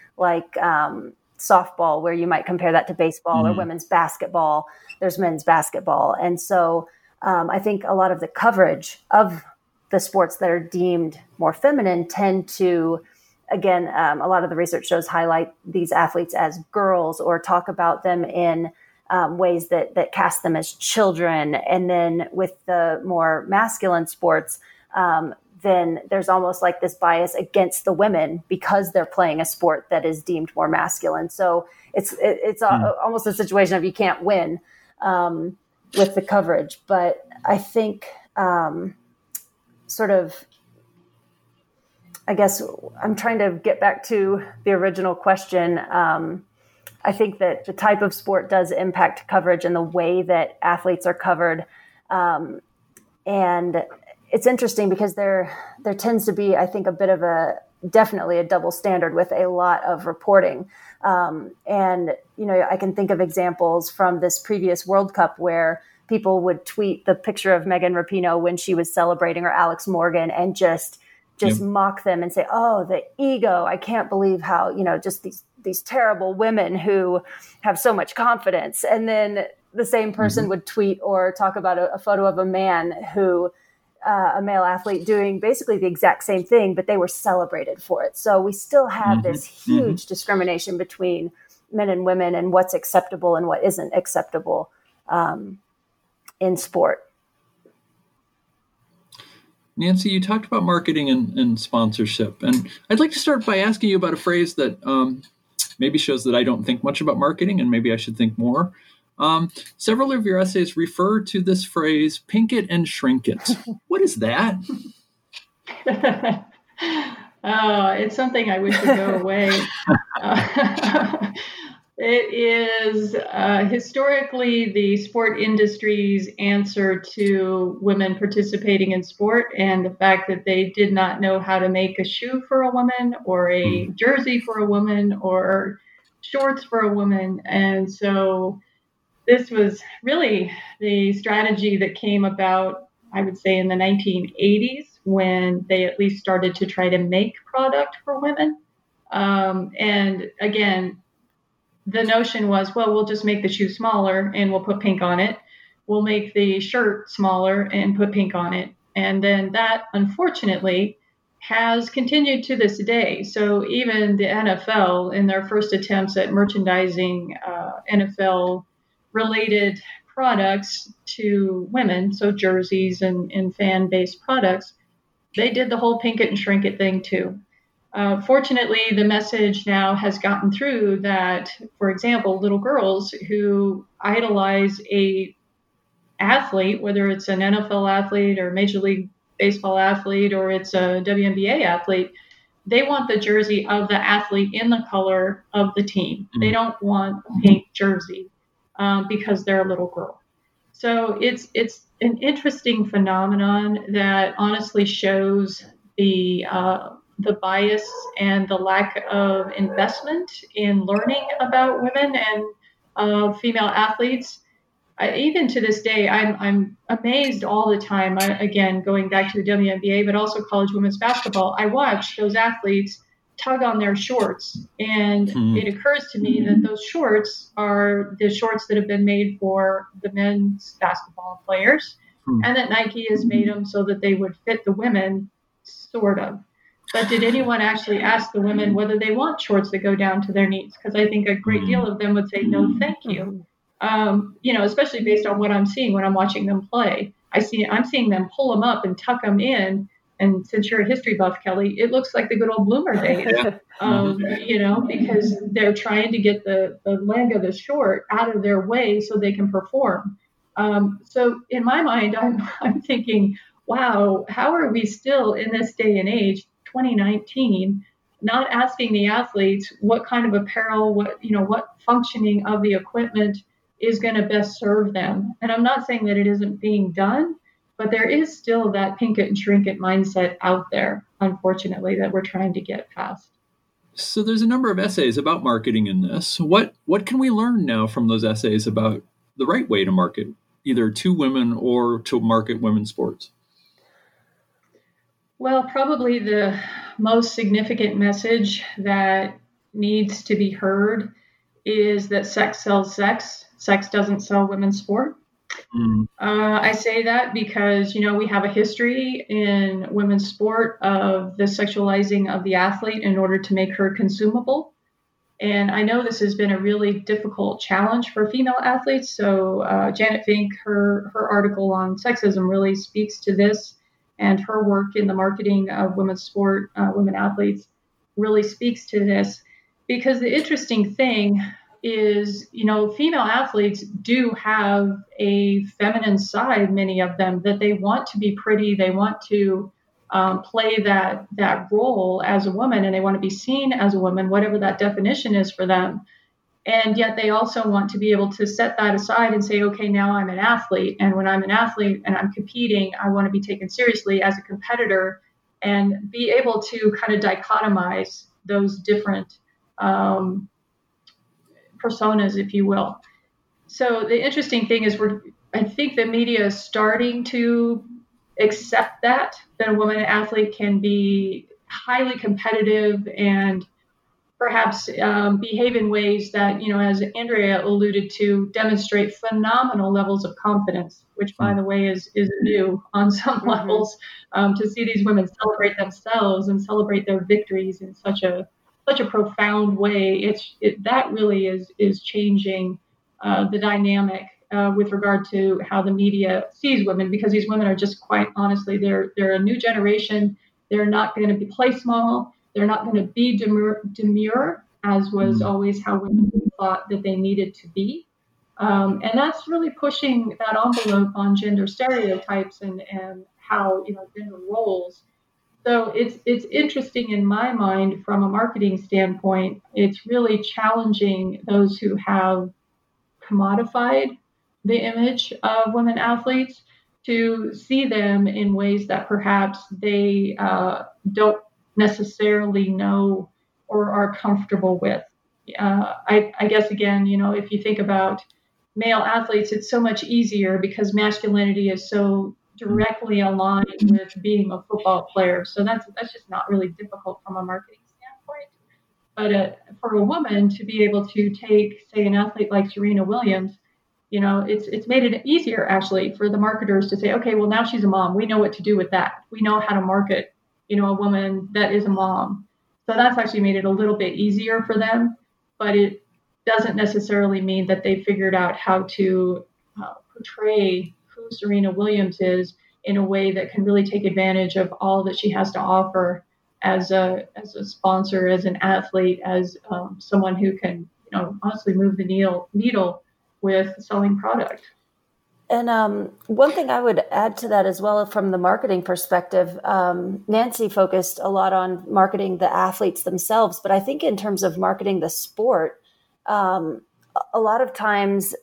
softball, where you might compare that to baseball or women's basketball. There's men's basketball. And so I think a lot of the coverage of the sports that are deemed more feminine tend to, again, a lot of the research shows highlight these athletes as girls or talk about them in ways that cast them as children. And then with the more masculine sports, then there's almost like this bias against the women because they're playing a sport that is deemed more masculine. So it's almost a situation of you can't win with the coverage. But I think sort of, I guess I'm trying to get back to the original question. I think that the type of sport does impact coverage and the way that athletes are covered. And it's interesting because there tends to be, I think, a bit of definitely a double standard with a lot of reporting. And, you know, I can think of examples from this previous World Cup where people would tweet the picture of Megan Rapinoe when she was celebrating, or Alex Morgan, and just mock them and say, oh, the ego, I can't believe how, you know, just these terrible women who have so much confidence. And then the same person would tweet or talk about a photo of a man who, a male athlete doing basically the exact same thing, but they were celebrated for it. So we still have this huge discrimination between men and women and what's acceptable and what isn't acceptable in sport. Nancy, you talked about marketing and sponsorship, and I'd like to start by asking you about a phrase that maybe shows that I don't think much about marketing and maybe I should think more. Several of your essays refer to this phrase, pink it and shrink it. What is that? Oh, it's something I wish would go away. It is historically the sport industry's answer to women participating in sport and the fact that they did not know how to make a shoe for a woman or a jersey for a woman or shorts for a woman. And so this was really the strategy that came about, I would say, in the 1980s when they at least started to try to make product for women. And again, the notion was, well, we'll just make the shoe smaller and we'll put pink on it. We'll make the shirt smaller and put pink on it. And then that, unfortunately, has continued to this day. So even the NFL, in their first attempts at merchandising NFL-related products to women, so jerseys and fan-based products, they did the whole pink it and shrink it thing too. Fortunately, the message now has gotten through that, for example, little girls who idolize a athlete, whether it's an NFL athlete or Major League Baseball athlete or it's a WNBA athlete, they want the jersey of the athlete in the color of the team. Mm-hmm. They don't want a pink jersey because they're a little girl. So it's an interesting phenomenon that honestly shows the bias and the lack of investment in learning about women and female athletes. Even to this day, I'm amazed all the time. Again, going back to the WNBA, but also college women's basketball, I watch those athletes tug on their shorts. And it occurs to me that those shorts are the shorts that have been made for the men's basketball players and that Nike has made them so that they would fit the women, sort of. But did anyone actually ask the women whether they want shorts that go down to their knees? Because I think a great deal of them would say, no, thank you. Especially based on what I'm seeing when I'm watching them play. I'm seeing them pull them up and tuck them in. And since you're a history buff, Kelly, it looks like the good old bloomer days, because they're trying to get the leg of the short out of their way so they can perform. So in my mind, I'm thinking, wow, how are we still in this day and age, 2019, not asking the athletes what kind of apparel, what functioning of the equipment is going to best serve them. And I'm not saying that it isn't being done, but there is still that pink it and shrink it mindset out there, unfortunately, that we're trying to get past. So there's a number of essays about marketing in this. What can we learn now from those essays about the right way to market, either to women or to market women's sports? Well, probably the most significant message that needs to be heard is that sex sells sex. Sex doesn't sell women's sport. I say that because, we have a history in women's sport of the sexualizing of the athlete in order to make her consumable. And I know this has been a really difficult challenge for female athletes. So Janet Fink, her article on sexism really speaks to this. And her work in the marketing of women's sport, women athletes, really speaks to this. Because the interesting thing is, female athletes do have a feminine side, many of them, that they want to be pretty. They want to play that role as a woman, and they want to be seen as a woman, whatever that definition is for them. And yet they also want to be able to set that aside and say, okay, now I'm an athlete. And when I'm an athlete and I'm competing, I want to be taken seriously as a competitor and be able to kind of dichotomize those different personas, if you will. So the interesting thing is I think the media is starting to accept that a woman athlete can be highly competitive and perhaps behave in ways that, as Andrea alluded to, demonstrate phenomenal levels of confidence, which, by the way, is new on some levels, to see these women celebrate themselves and celebrate their victories in such a profound way. That really is changing the dynamic with regard to how the media sees women, because these women are just quite honestly, they're a new generation. They're not going to be play small. They're not going to be demure, as was always how women thought that they needed to be. And that's really pushing that envelope on gender stereotypes and how, you know, gender roles. So it's interesting in my mind from a marketing standpoint. It's really challenging those who have commodified the image of women athletes to see them in ways that perhaps they don't necessarily know or are comfortable with. I guess, again, you know, if you think about male athletes, it's so much easier because masculinity is so directly aligned with being a football player. So that's just not really difficult from a marketing standpoint. But for a woman to be able to take, say, an athlete like Serena Williams, you know, it's made it easier actually for the marketers to say, okay, well, now she's a mom. We know what to do with that. We know how to market, you know, a woman that is a mom. So that's actually made it a little bit easier for them, but it doesn't necessarily mean that they figured out how to portray who Serena Williams is in a way that can really take advantage of all that she has to offer as a sponsor, as an athlete, as someone who can, you know, honestly move the needle with selling product. And one thing I would add to that as well from the marketing perspective, Nancy focused a lot on marketing the athletes themselves, but I think in terms of marketing the sport, a lot of times,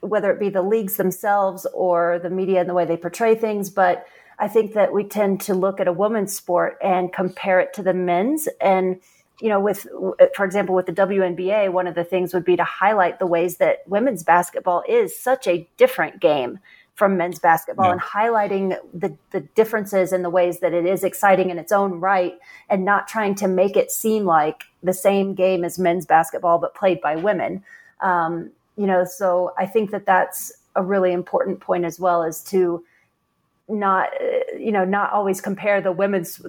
whether it be the leagues themselves or the media and the way they portray things, but I think that we tend to look at a women's sport and compare it to the men's. And you know, with, for example, with the WNBA, one of the things would be to highlight the ways that women's basketball is such a different game from men's basketball, and highlighting the differences in the ways that it is exciting in its own right, and not trying to make it seem like the same game as men's basketball, but played by women. You know, so I think that that's a really important point as well, is to not, you know, not always compare the women's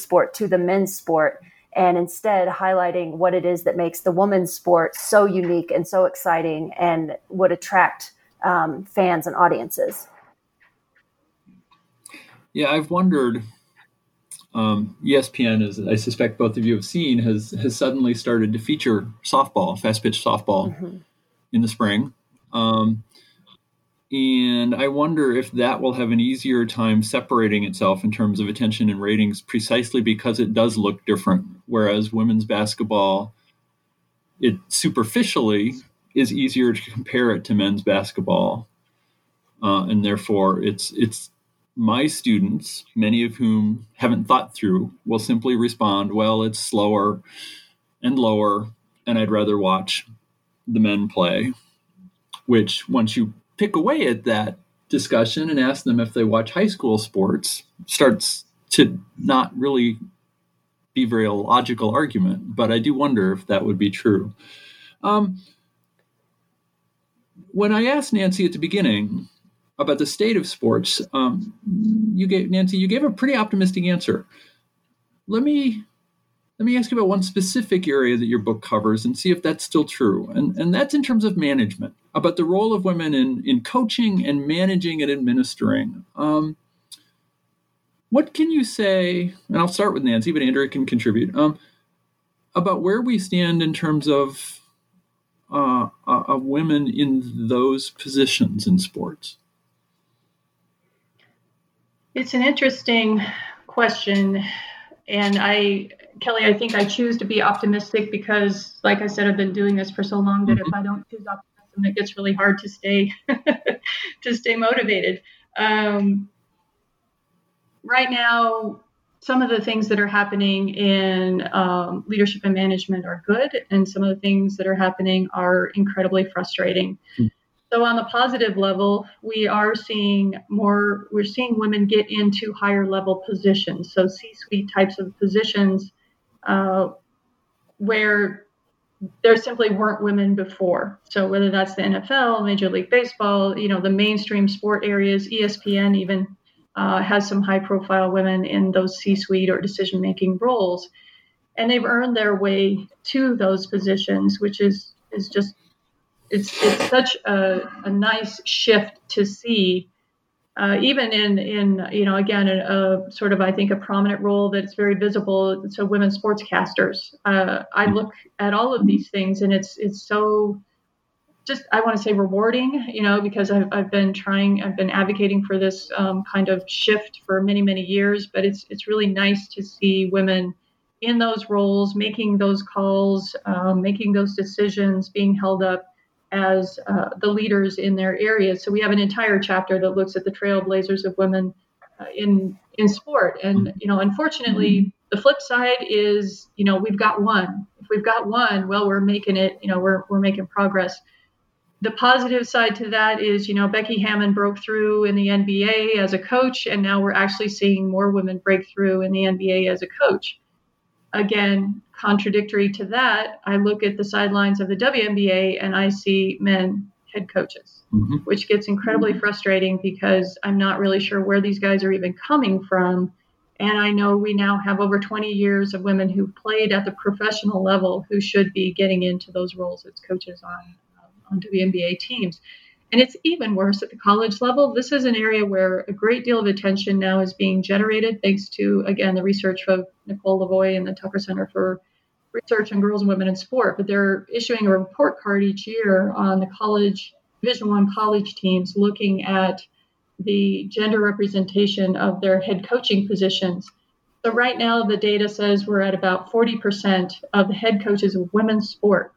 sport to the men's sport, and instead highlighting what it is that makes the women's sport so unique and so exciting and would attract fans and audiences. Yeah, I've wondered, ESPN, as I suspect both of you have seen, has suddenly started to feature softball, fast-pitch softball, in the spring. And I wonder if that will have an easier time separating itself in terms of attention and ratings, precisely because it does look different. Whereas women's basketball, it superficially is easier to compare it to men's basketball. And therefore, it's my students, many of whom haven't thought through, will simply respond, well, it's slower and lower, and I'd rather watch the men play, which once you pick away at that discussion and ask them if they watch high school sports, starts to not really be very logical argument. But I do wonder if that would be true. When I asked Nancy at the beginning about the state of sports, you gave a pretty optimistic answer. Let me ask you about one specific area that your book covers and see if that's still true. And that's in terms of management, about the role of women in coaching and managing and administering. What can you say, and I'll start with Nancy, but Andrea can contribute, about where we stand in terms of women in those positions in sports? It's an interesting question. And Kelly, I think I choose to be optimistic because, like I said, I've been doing this for so long that if I don't choose optimism, it gets really hard to stay motivated. Right now, some of the things that are happening in leadership and management are good, and some of the things that are happening are incredibly frustrating. So on the positive level, we're seeing women get into higher level positions, so C-suite types of positions where there simply weren't women before. So whether that's the NFL, Major League Baseball, you know, the mainstream sport areas, ESPN even has some high-profile women in those C-suite or decision-making roles, and they've earned their way to those positions, which is just it's such a nice shift to see, even in you know, again, a sort of, I think, a prominent role that's very visible. So women's sportscasters, I look at all of these things, and it's so just, I want to say rewarding, you know, because I've been advocating for this kind of shift for many, many years, but it's really nice to see women in those roles, making those calls, making those decisions, being held up as the leaders in their areas. So we have an entire chapter that looks at the trailblazers of women in sport. And, you know, unfortunately, the flip side is, you know, we've got one. If we've got one, well, we're making it, you know, we're making progress. The positive side to that is, you know, Becky Hammond broke through in the NBA as a coach, and now we're actually seeing more women break through in the NBA as a coach. Again, contradictory to that, I look at the sidelines of the WNBA and I see men head coaches, mm-hmm. which gets incredibly mm-hmm. frustrating because I'm not really sure where these guys are even coming from. And I know we now have over 20 years of women who played at the professional level who should be getting into those roles as coaches on WNBA teams. And it's even worse at the college level. This is an area where a great deal of attention now is being generated thanks to, again, the research of Nicole Lavoie and the Tucker Center for Research on Girls and Women in Sport. But they're issuing a report card each year on the college, Division I college teams, looking at the gender representation of their head coaching positions. So right now the data says we're at about 40% of the head coaches of women's sport,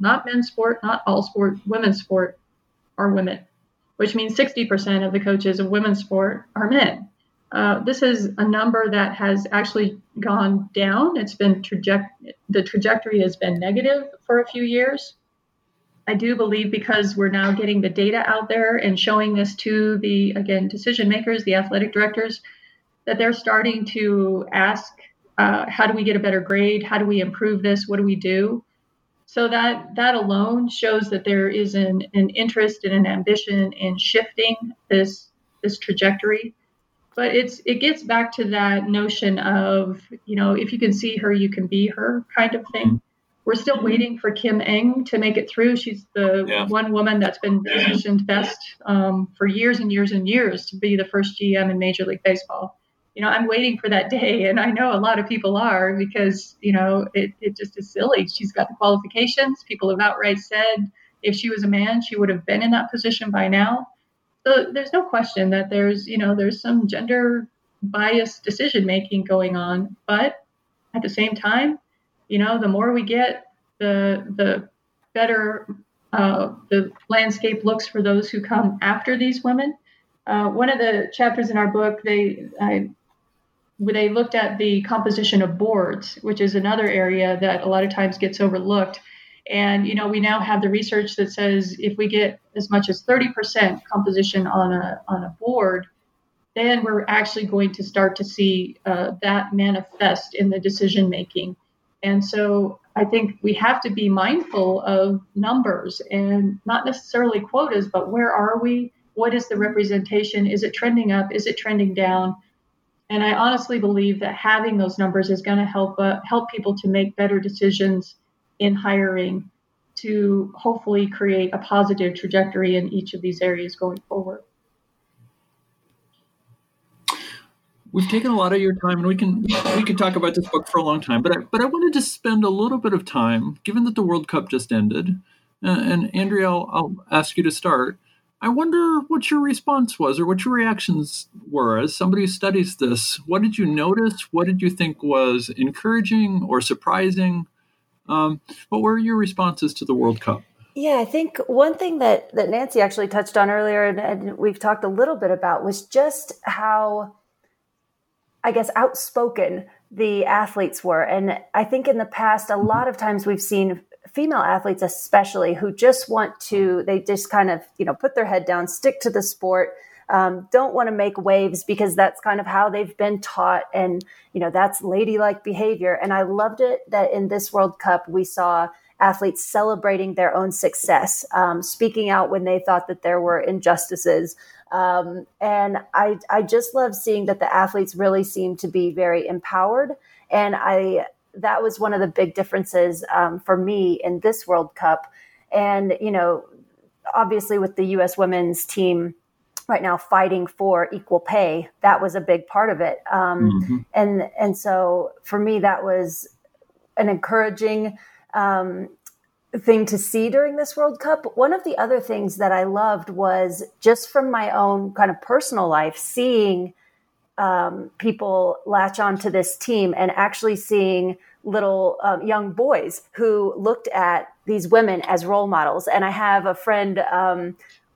not men's sport, not all sport, women's sport, are women, which means 60% of the coaches of women's sport are men. This is a number that has actually gone down. It's been the trajectory has been negative for a few years. I do believe because we're now getting the data out there and showing this to the, again, decision makers, the athletic directors, that they're starting to ask, how do we get a better grade? How do we improve this? What do we do? So that alone shows that there is an interest and an ambition in shifting this trajectory. But it gets back to that notion of, you know, if you can see her, you can be her kind of thing. We're still waiting for Kim Eng to make it through. She's the one woman that's been positioned best for years and years and years to be the first GM in Major League Baseball. You know, I'm waiting for that day, and I know a lot of people are because, you know, it just is silly. She's got the qualifications. People have outright said if she was a man, she would have been in that position by now. So there's no question that there's, you know, there's some gender biased decision making going on. But at the same time, you know, the more we get, the better the landscape looks for those who come after these women. One of the chapters in our book, they looked at the composition of boards, which is another area that a lot of times gets overlooked. And, you know, we now have the research that says if we get as much as 30% composition on a board, then we're actually going to start to see that manifest in the decision making. And so I think we have to be mindful of numbers and not necessarily quotas, but where are we? What is the representation? Is it trending up? Is it trending down? And I honestly believe that having those numbers is going to help people to make better decisions in hiring to hopefully create a positive trajectory in each of these areas going forward. We've taken a lot of your time, and we can talk about this book for a long time, but I wanted to spend a little bit of time, given that the World Cup just ended, and Andrea, I'll ask you to start. I wonder what your response was or what your reactions were as somebody who studies this. What did you notice? What did you think was encouraging or surprising? What were your responses to the World Cup? Yeah, I think one thing that Nancy actually touched on earlier and we've talked a little bit about was just how, I guess, outspoken the athletes were. And I think in the past, a lot of times we've seen female athletes especially who just want to, they just kind of, you know, put their head down, stick to the sport, don't want to make waves because that's kind of how they've been taught. And, you know, that's ladylike behavior. And I loved it that in this World Cup, we saw athletes celebrating their own success, speaking out when they thought that there were injustices. And I just love seeing that the athletes really seemed to be very empowered. And that was one of the big differences for me in this World Cup And, you know, obviously with the U.S. women's team right now fighting for equal pay, that was a big part of it. And so for me, that was an encouraging thing to see during this World Cup. One of the other things that I loved was just from my own kind of personal life, seeing people latch onto this team and actually seeing little young boys who looked at these women as role models. And I have a friend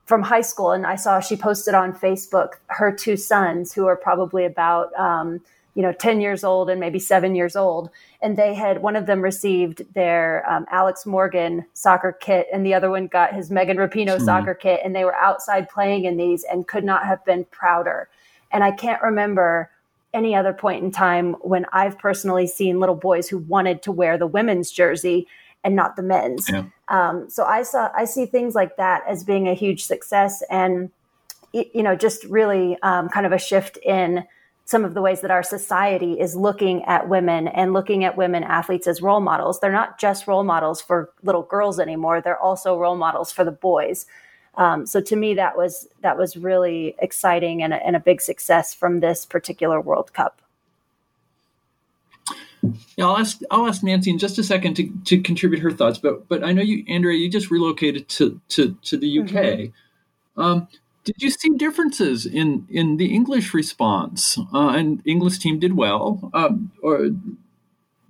from high school, and I saw she posted on Facebook her two sons who are probably about 10 years old and maybe 7 years old. And they had, one of them received their Alex Morgan soccer kit, and the other one got his Megan Rapinoe soccer kit. And they were outside playing in these and could not have been prouder. And I can't remember any other point in time when I've personally seen little boys who wanted to wear the women's jersey and not the men's. Yeah. So I see things like that as being a huge success, and, you know, just really kind of a shift in some of the ways that our society is looking at women and looking at women athletes as role models. They're not just role models for little girls anymore. They're also role models for the boys. So to me, that was really exciting and a big success from this particular World Cup. Yeah, I'll ask Nancy in just a second to contribute her thoughts, but I know you, Andrea, you just relocated to the UK. Mm-hmm. Did you see differences in the English response? And English team did well, or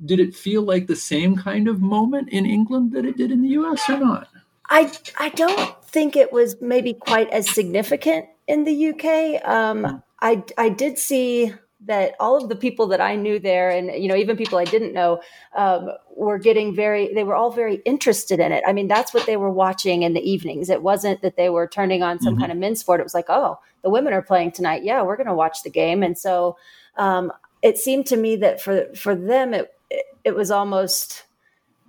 did it feel like the same kind of moment in England that it did in the US or not? I don't think it was maybe quite as significant in the UK. I did see that all of the people that I knew there, and, you know, even people I didn't know, were getting they were all very interested in it. I mean, that's what they were watching in the evenings. It wasn't that they were turning on some kind of men's sport. It was like, oh, the women are playing tonight. Yeah, we're going to watch the game. And so it seemed to me that for them, it was almost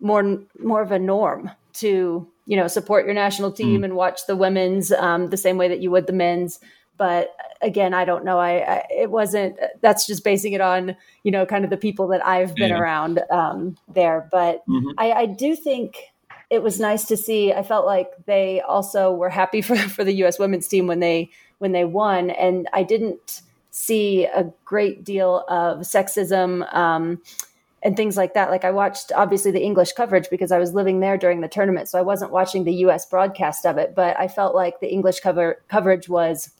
more of a norm to, you know, support your national team and watch the women's the same way that you would the men's. But again, I don't know. It wasn't, that's just basing it on, you know, kind of the people that I've been around there. But I do think it was nice to see. I felt like they also were happy for the U.S. women's team when they won. And I didn't see a great deal of sexism and things like that. Like, I watched obviously the English coverage because I was living there during the tournament, so I wasn't watching the U.S. broadcast of it. But I felt like the English coverage was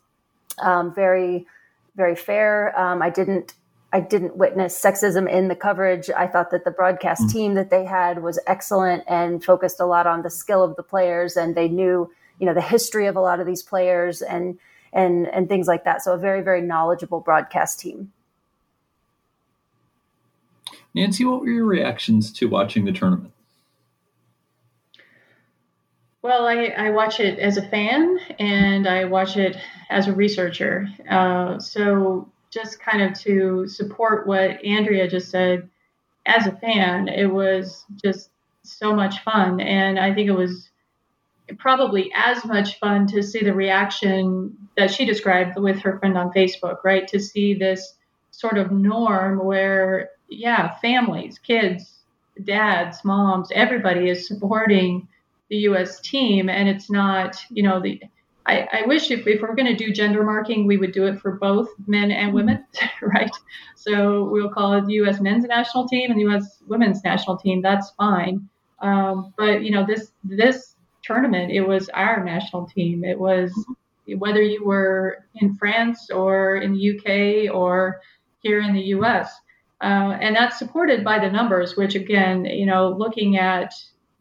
very, very fair. I didn't witness sexism in the coverage. I thought that the broadcast team that they had was excellent and focused a lot on the skill of the players, and they knew, you know, the history of a lot of these players and things like that. So a very, very knowledgeable broadcast team. Nancy, what were your reactions to watching the tournament? Well, I watch it as a fan, and I watch it as a researcher. So just kind of to support what Andrea just said, as a fan, it was just so much fun. And I think it was probably as much fun to see the reaction that she described with her friend on Facebook, right? To see this sort of norm where, yeah, families, kids, dads, moms, everybody is supporting the U.S. team. And it's not, you know, I wish if we're going to do gender marking, we would do it for both men and women, right? So we'll call it the U.S. men's national team and the U.S. women's national team. That's fine. But, you know, this tournament, it was our national team. It was, whether you were in France or in the U.K. or here in the U.S., and that's supported by the numbers, which, again, you know, looking at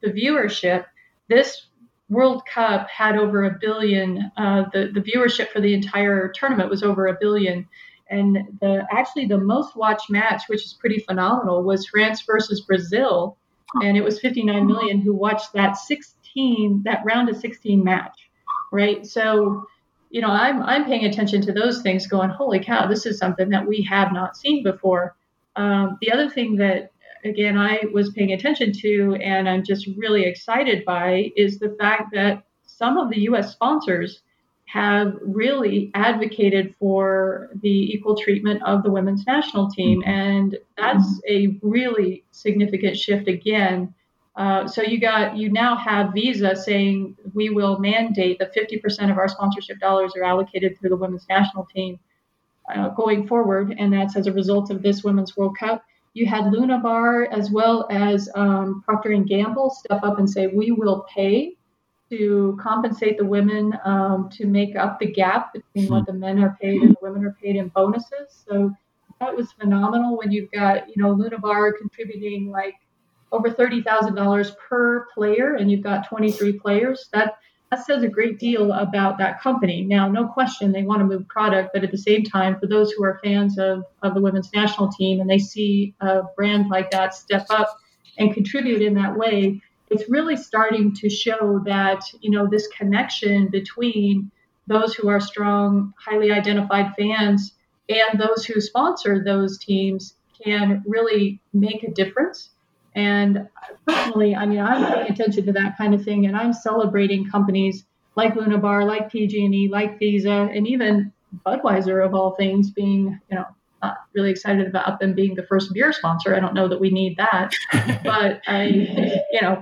the viewership, this World Cup had over 1 billion. The viewership for the entire tournament was over 1 billion. And the most watched match, which is pretty phenomenal, was France versus Brazil. And it was 59 million who watched that round of 16 match, right? So, you know, I'm paying attention to those things going, holy cow, this is something that we have not seen before. The other thing that, again, I was paying attention to, and I'm just really excited by, is the fact that some of the U.S. sponsors have really advocated for the equal treatment of the women's national team. And that's a really significant shift, again, So you now have Visa saying we will mandate that 50% of our sponsorship dollars are allocated through the women's national team going forward, and that's as a result of this Women's World Cup. You had Luna Bar as well as Procter & Gamble step up and say we will pay to compensate the women to make up the gap between what the men are paid and the women are paid in bonuses. So that was phenomenal when you've got, Luna Bar contributing like over $30,000 per player, and you've got 23 players. That says a great deal about that company. Now, no question, they want to move product, but at the same time, for those who are fans of the women's national team and they see a brand like that step up and contribute in that way, it's really starting to show that, this connection between those who are strong, highly identified fans and those who sponsor those teams can really make a difference. And personally, I'm paying attention to that kind of thing, and I'm celebrating companies like Luna Bar, like PG&E, like Visa, and even Budweiser, of all things, being, not really excited about them being the first beer sponsor. I don't know that we need that, but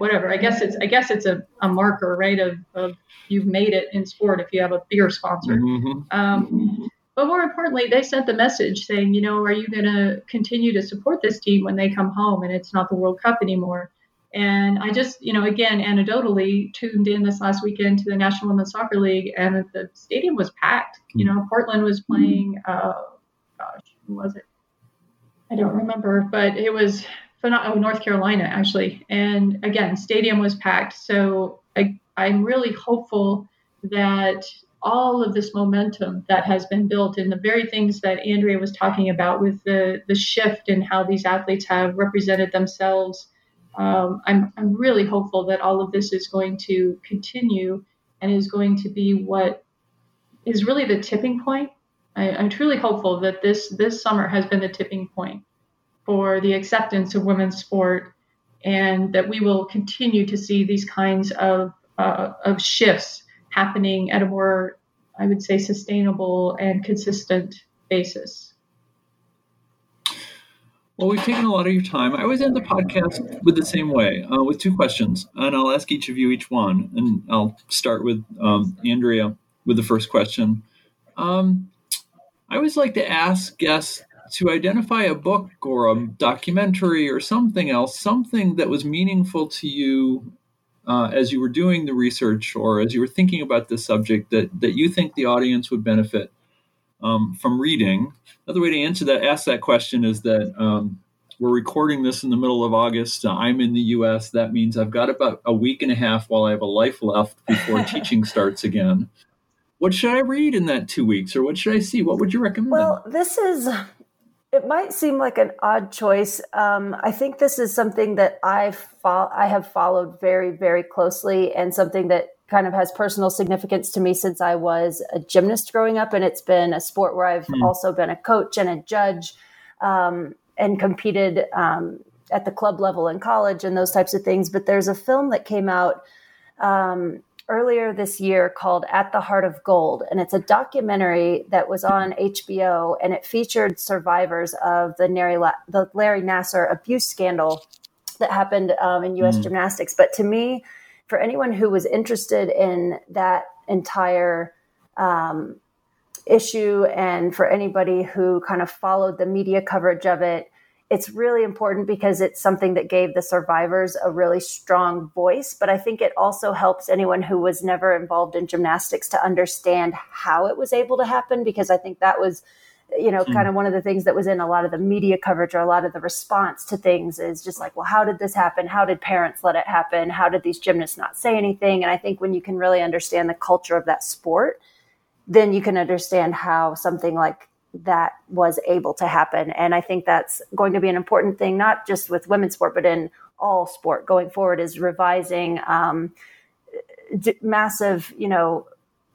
whatever. I guess it's a marker, right, of you've made it in sport if you have a beer sponsor. Mm-hmm. But more importantly, they sent the message saying, are you going to continue to support this team when they come home and it's not the World Cup anymore? And I just, again, anecdotally tuned in this last weekend to the National Women's Soccer League, and the stadium was packed. Portland was playing, who was it? I don't remember, but it was North Carolina, actually. And again, stadium was packed. So I'm really hopeful that all of this momentum that has been built and the very things that Andrea was talking about with the shift in how these athletes have represented themselves. I'm really hopeful that all of this is going to continue and is going to be what is really the tipping point. I'm truly hopeful that this summer has been the tipping point for the acceptance of women's sport, and that we will continue to see these kinds of shifts happening at a more, I would say, sustainable and consistent basis. Well, we've taken a lot of your time. I always end the podcast with the same way, with two questions, and I'll ask each of you each one. And I'll start with Andrea with the first question. I always like to ask guests to identify a book or a documentary or something else, something that was meaningful to you as you were doing the research or as you were thinking about this subject that you think the audience would benefit from reading. Another way to ask that question is that we're recording this in the middle of August. I'm in the U.S. That means I've got about a week and a half while I have a life left before teaching starts again. What should I read in that 2 weeks, or what should I see? What would you recommend? Well, it might seem like an odd choice. I think this is something that I have followed very, very closely, and something that kind of has personal significance to me since I was a gymnast growing up. And it's been a sport where I've also been a coach and a judge, and competed at the club level in college and those types of things. But there's a film that came out earlier this year called At the Heart of Gold. And it's a documentary that was on HBO, and it featured survivors of the Larry Nassar abuse scandal that happened in U.S. gymnastics. But to me, for anyone who was interested in that entire issue, and for anybody who kind of followed the media coverage of it, it's really important because it's something that gave the survivors a really strong voice. But I think it also helps anyone who was never involved in gymnastics to understand how it was able to happen, because I think that was, kind of one of the things that was in a lot of the media coverage, or a lot of the response to things, is just like, well, how did this happen? How did parents let it happen? How did these gymnasts not say anything? And I think when you can really understand the culture of that sport, then you can understand how something like that was able to happen. And I think that's going to be an important thing, not just with women's sport, but in all sport going forward, is revising massive,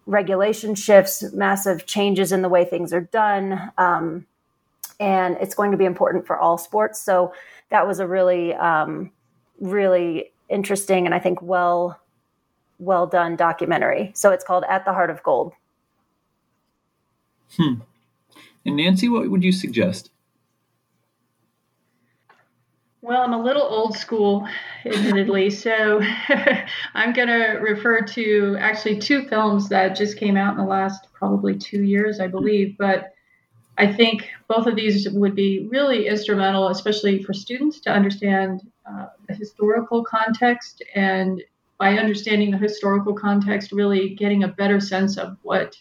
regulation shifts, massive changes in the way things are done. And it's going to be important for all sports. So that was a really, really interesting and I think well done documentary. So it's called At the Heart of Gold. And Nancy, what would you suggest? Well, I'm a little old school, admittedly, so I'm going to refer to actually two films that just came out in the last probably 2 years, I believe. But I think both of these would be really instrumental, especially for students, to understand the historical context, and by understanding the historical context, really getting a better sense of what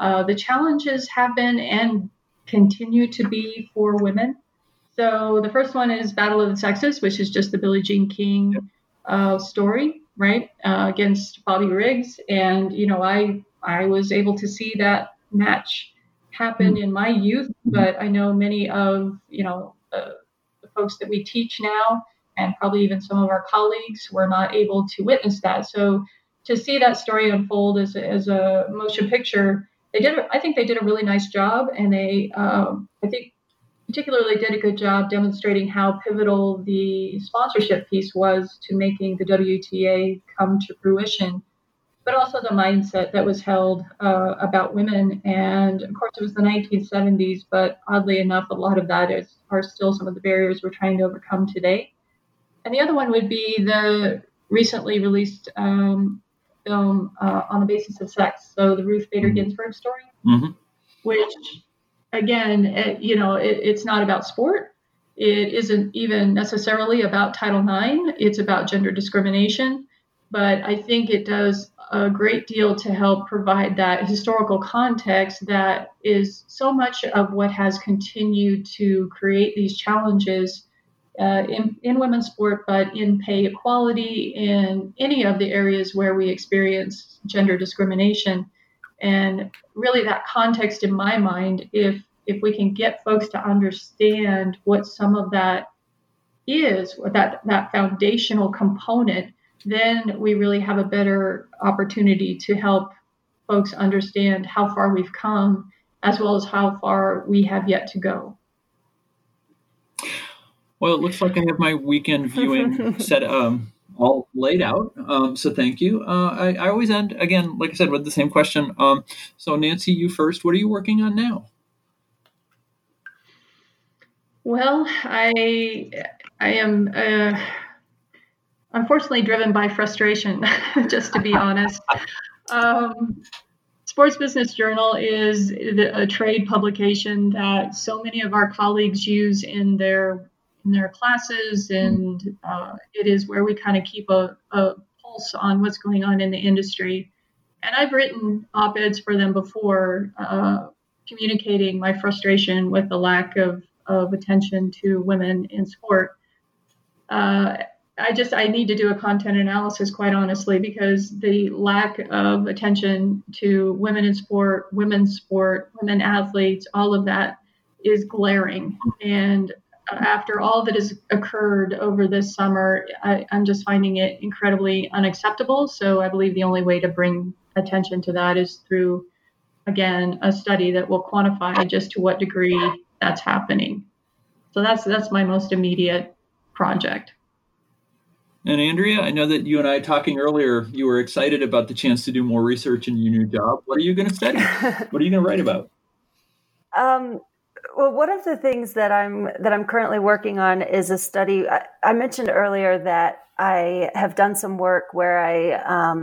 the challenges have been and continue to be for women. So the first one is Battle of the Sexes, which is just the Billie Jean King story, right, against Bobby Riggs. And, you know, I was able to see that match happen in my youth, but I know many of, you know, the folks that we teach now, and probably even some of our colleagues, were not able to witness that. So to see that story unfold as a motion picture, they did. I think they did a really nice job, and they, I think, particularly did a good job demonstrating how pivotal the sponsorship piece was to making the WTA come to fruition, but also the mindset that was held about women. And of course, it was the 1970s, but oddly enough, a lot of that are still some of the barriers we're trying to overcome today. And the other one would be the recently released film On the Basis of Sex, so the Ruth Bader Ginsburg story, which, again, it's not about sport. It isn't even necessarily about Title IX. It's about gender discrimination. But I think it does a great deal to help provide that historical context that is so much of what has continued to create these challenges in women's sport, but in pay equality, in any of the areas where we experience gender discrimination. And really that context in my mind, if we can get folks to understand what some of that is, or that foundational component, then we really have a better opportunity to help folks understand how far we've come, as well as how far we have yet to go. Well, it looks like I have my weekend viewing set all laid out. So thank you. I always end, again, like I said, with the same question. So Nancy, you first. What are you working on now? Well, I am unfortunately driven by frustration, just to be honest. Sports Business Journal is a trade publication that so many of our colleagues use in their classes, and it is where we kind of keep a pulse on what's going on in the industry. And I've written op-eds for them before, communicating my frustration with the lack of attention to women in sport. I need to do a content analysis, quite honestly, because the lack of attention to women in sport, women athletes, all of that is glaring. And after all that has occurred over this summer, I'm just finding it incredibly unacceptable. So I believe the only way to bring attention to that is through, again, a study that will quantify just to what degree that's happening. So that's my most immediate project. And Andrea, I know that you and I talking earlier, you were excited about the chance to do more research in your new job. What are you going to study? What are you going to write about? Well, one of the things that I'm currently working on is a study. I mentioned earlier that I have done some work where I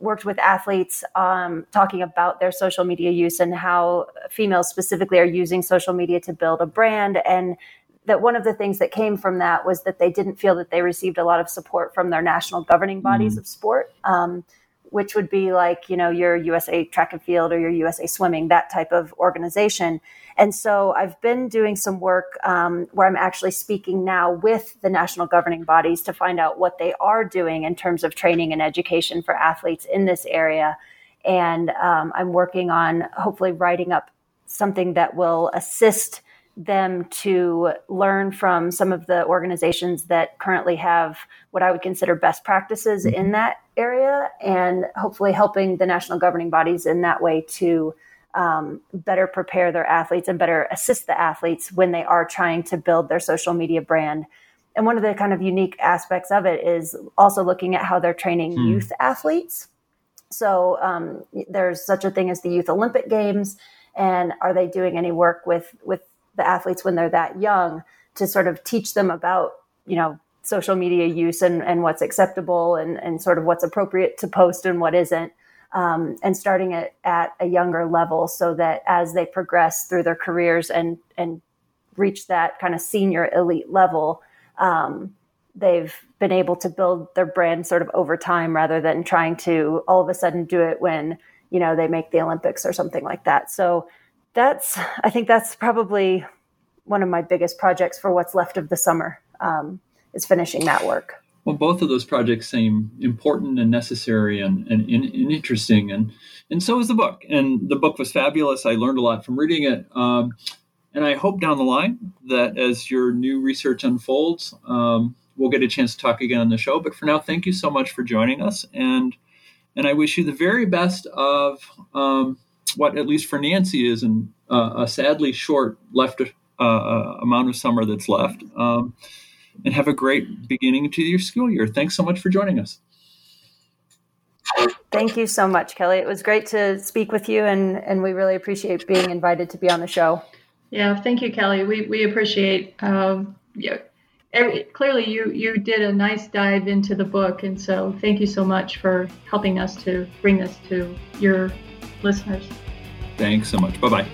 worked with athletes talking about their social media use and how females specifically are using social media to build a brand. And that one of the things that came from that was that they didn't feel that they received a lot of support from their national governing bodies of sport, which would be like, you know, your USA Track and Field or your USA Swimming, that type of organization. And so I've been doing some work where I'm actually speaking now with the national governing bodies to find out what they are doing in terms of training and education for athletes in this area. And I'm working on hopefully writing up something that will assist them to learn from some of the organizations that currently have what I would consider best practices in that area, and hopefully helping the national governing bodies in that way to better prepare their athletes and better assist the athletes when they are trying to build their social media brand. And one of the kind of unique aspects of it is also looking at how they're training youth athletes. So there's such a thing as the Youth Olympic Games, and are they doing any work with the athletes when they're that young to sort of teach them about you know, social media use and what's acceptable and sort of what's appropriate to post and what isn't, and starting it at a younger level so that as they progress through their careers and reach that kind of senior elite level, they've been able to build their brand sort of over time rather than trying to all of a sudden do it when, you know, they make the Olympics or something like that. So I think that's probably one of my biggest projects for what's left of the summer, is finishing that work. Well, both of those projects seem important and necessary and interesting. And so is the book. And the book was fabulous. I learned a lot from reading it. And I hope down the line that as your new research unfolds, we'll get a chance to talk again on the show. But for now, thank you so much for joining us. And I wish you the very best of what, at least for Nancy, is a sadly short amount of summer that's left. And have a great beginning to your school year. Thanks so much for joining us. Thank you so much, Kelly. It was great to speak with you, and we really appreciate being invited to be on the show. Yeah, thank you, Kelly. We appreciate clearly you did a nice dive into the book, and so thank you so much for helping us to bring this to your listeners. Thanks so much. Bye-bye.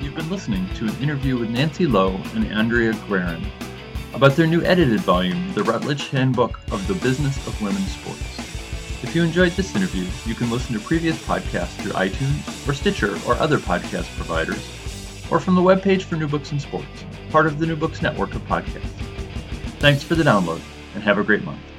You've been listening to an interview with Nancy Lough and Andrea Geurin about their new edited volume, The Routledge Handbook of the Business of Women's Sports. If you enjoyed this interview, you can listen to previous podcasts through iTunes or Stitcher or other podcast providers, or from the webpage for New Books in Sports, part of the New Books Network of podcasts. Thanks for the download, and have a great month.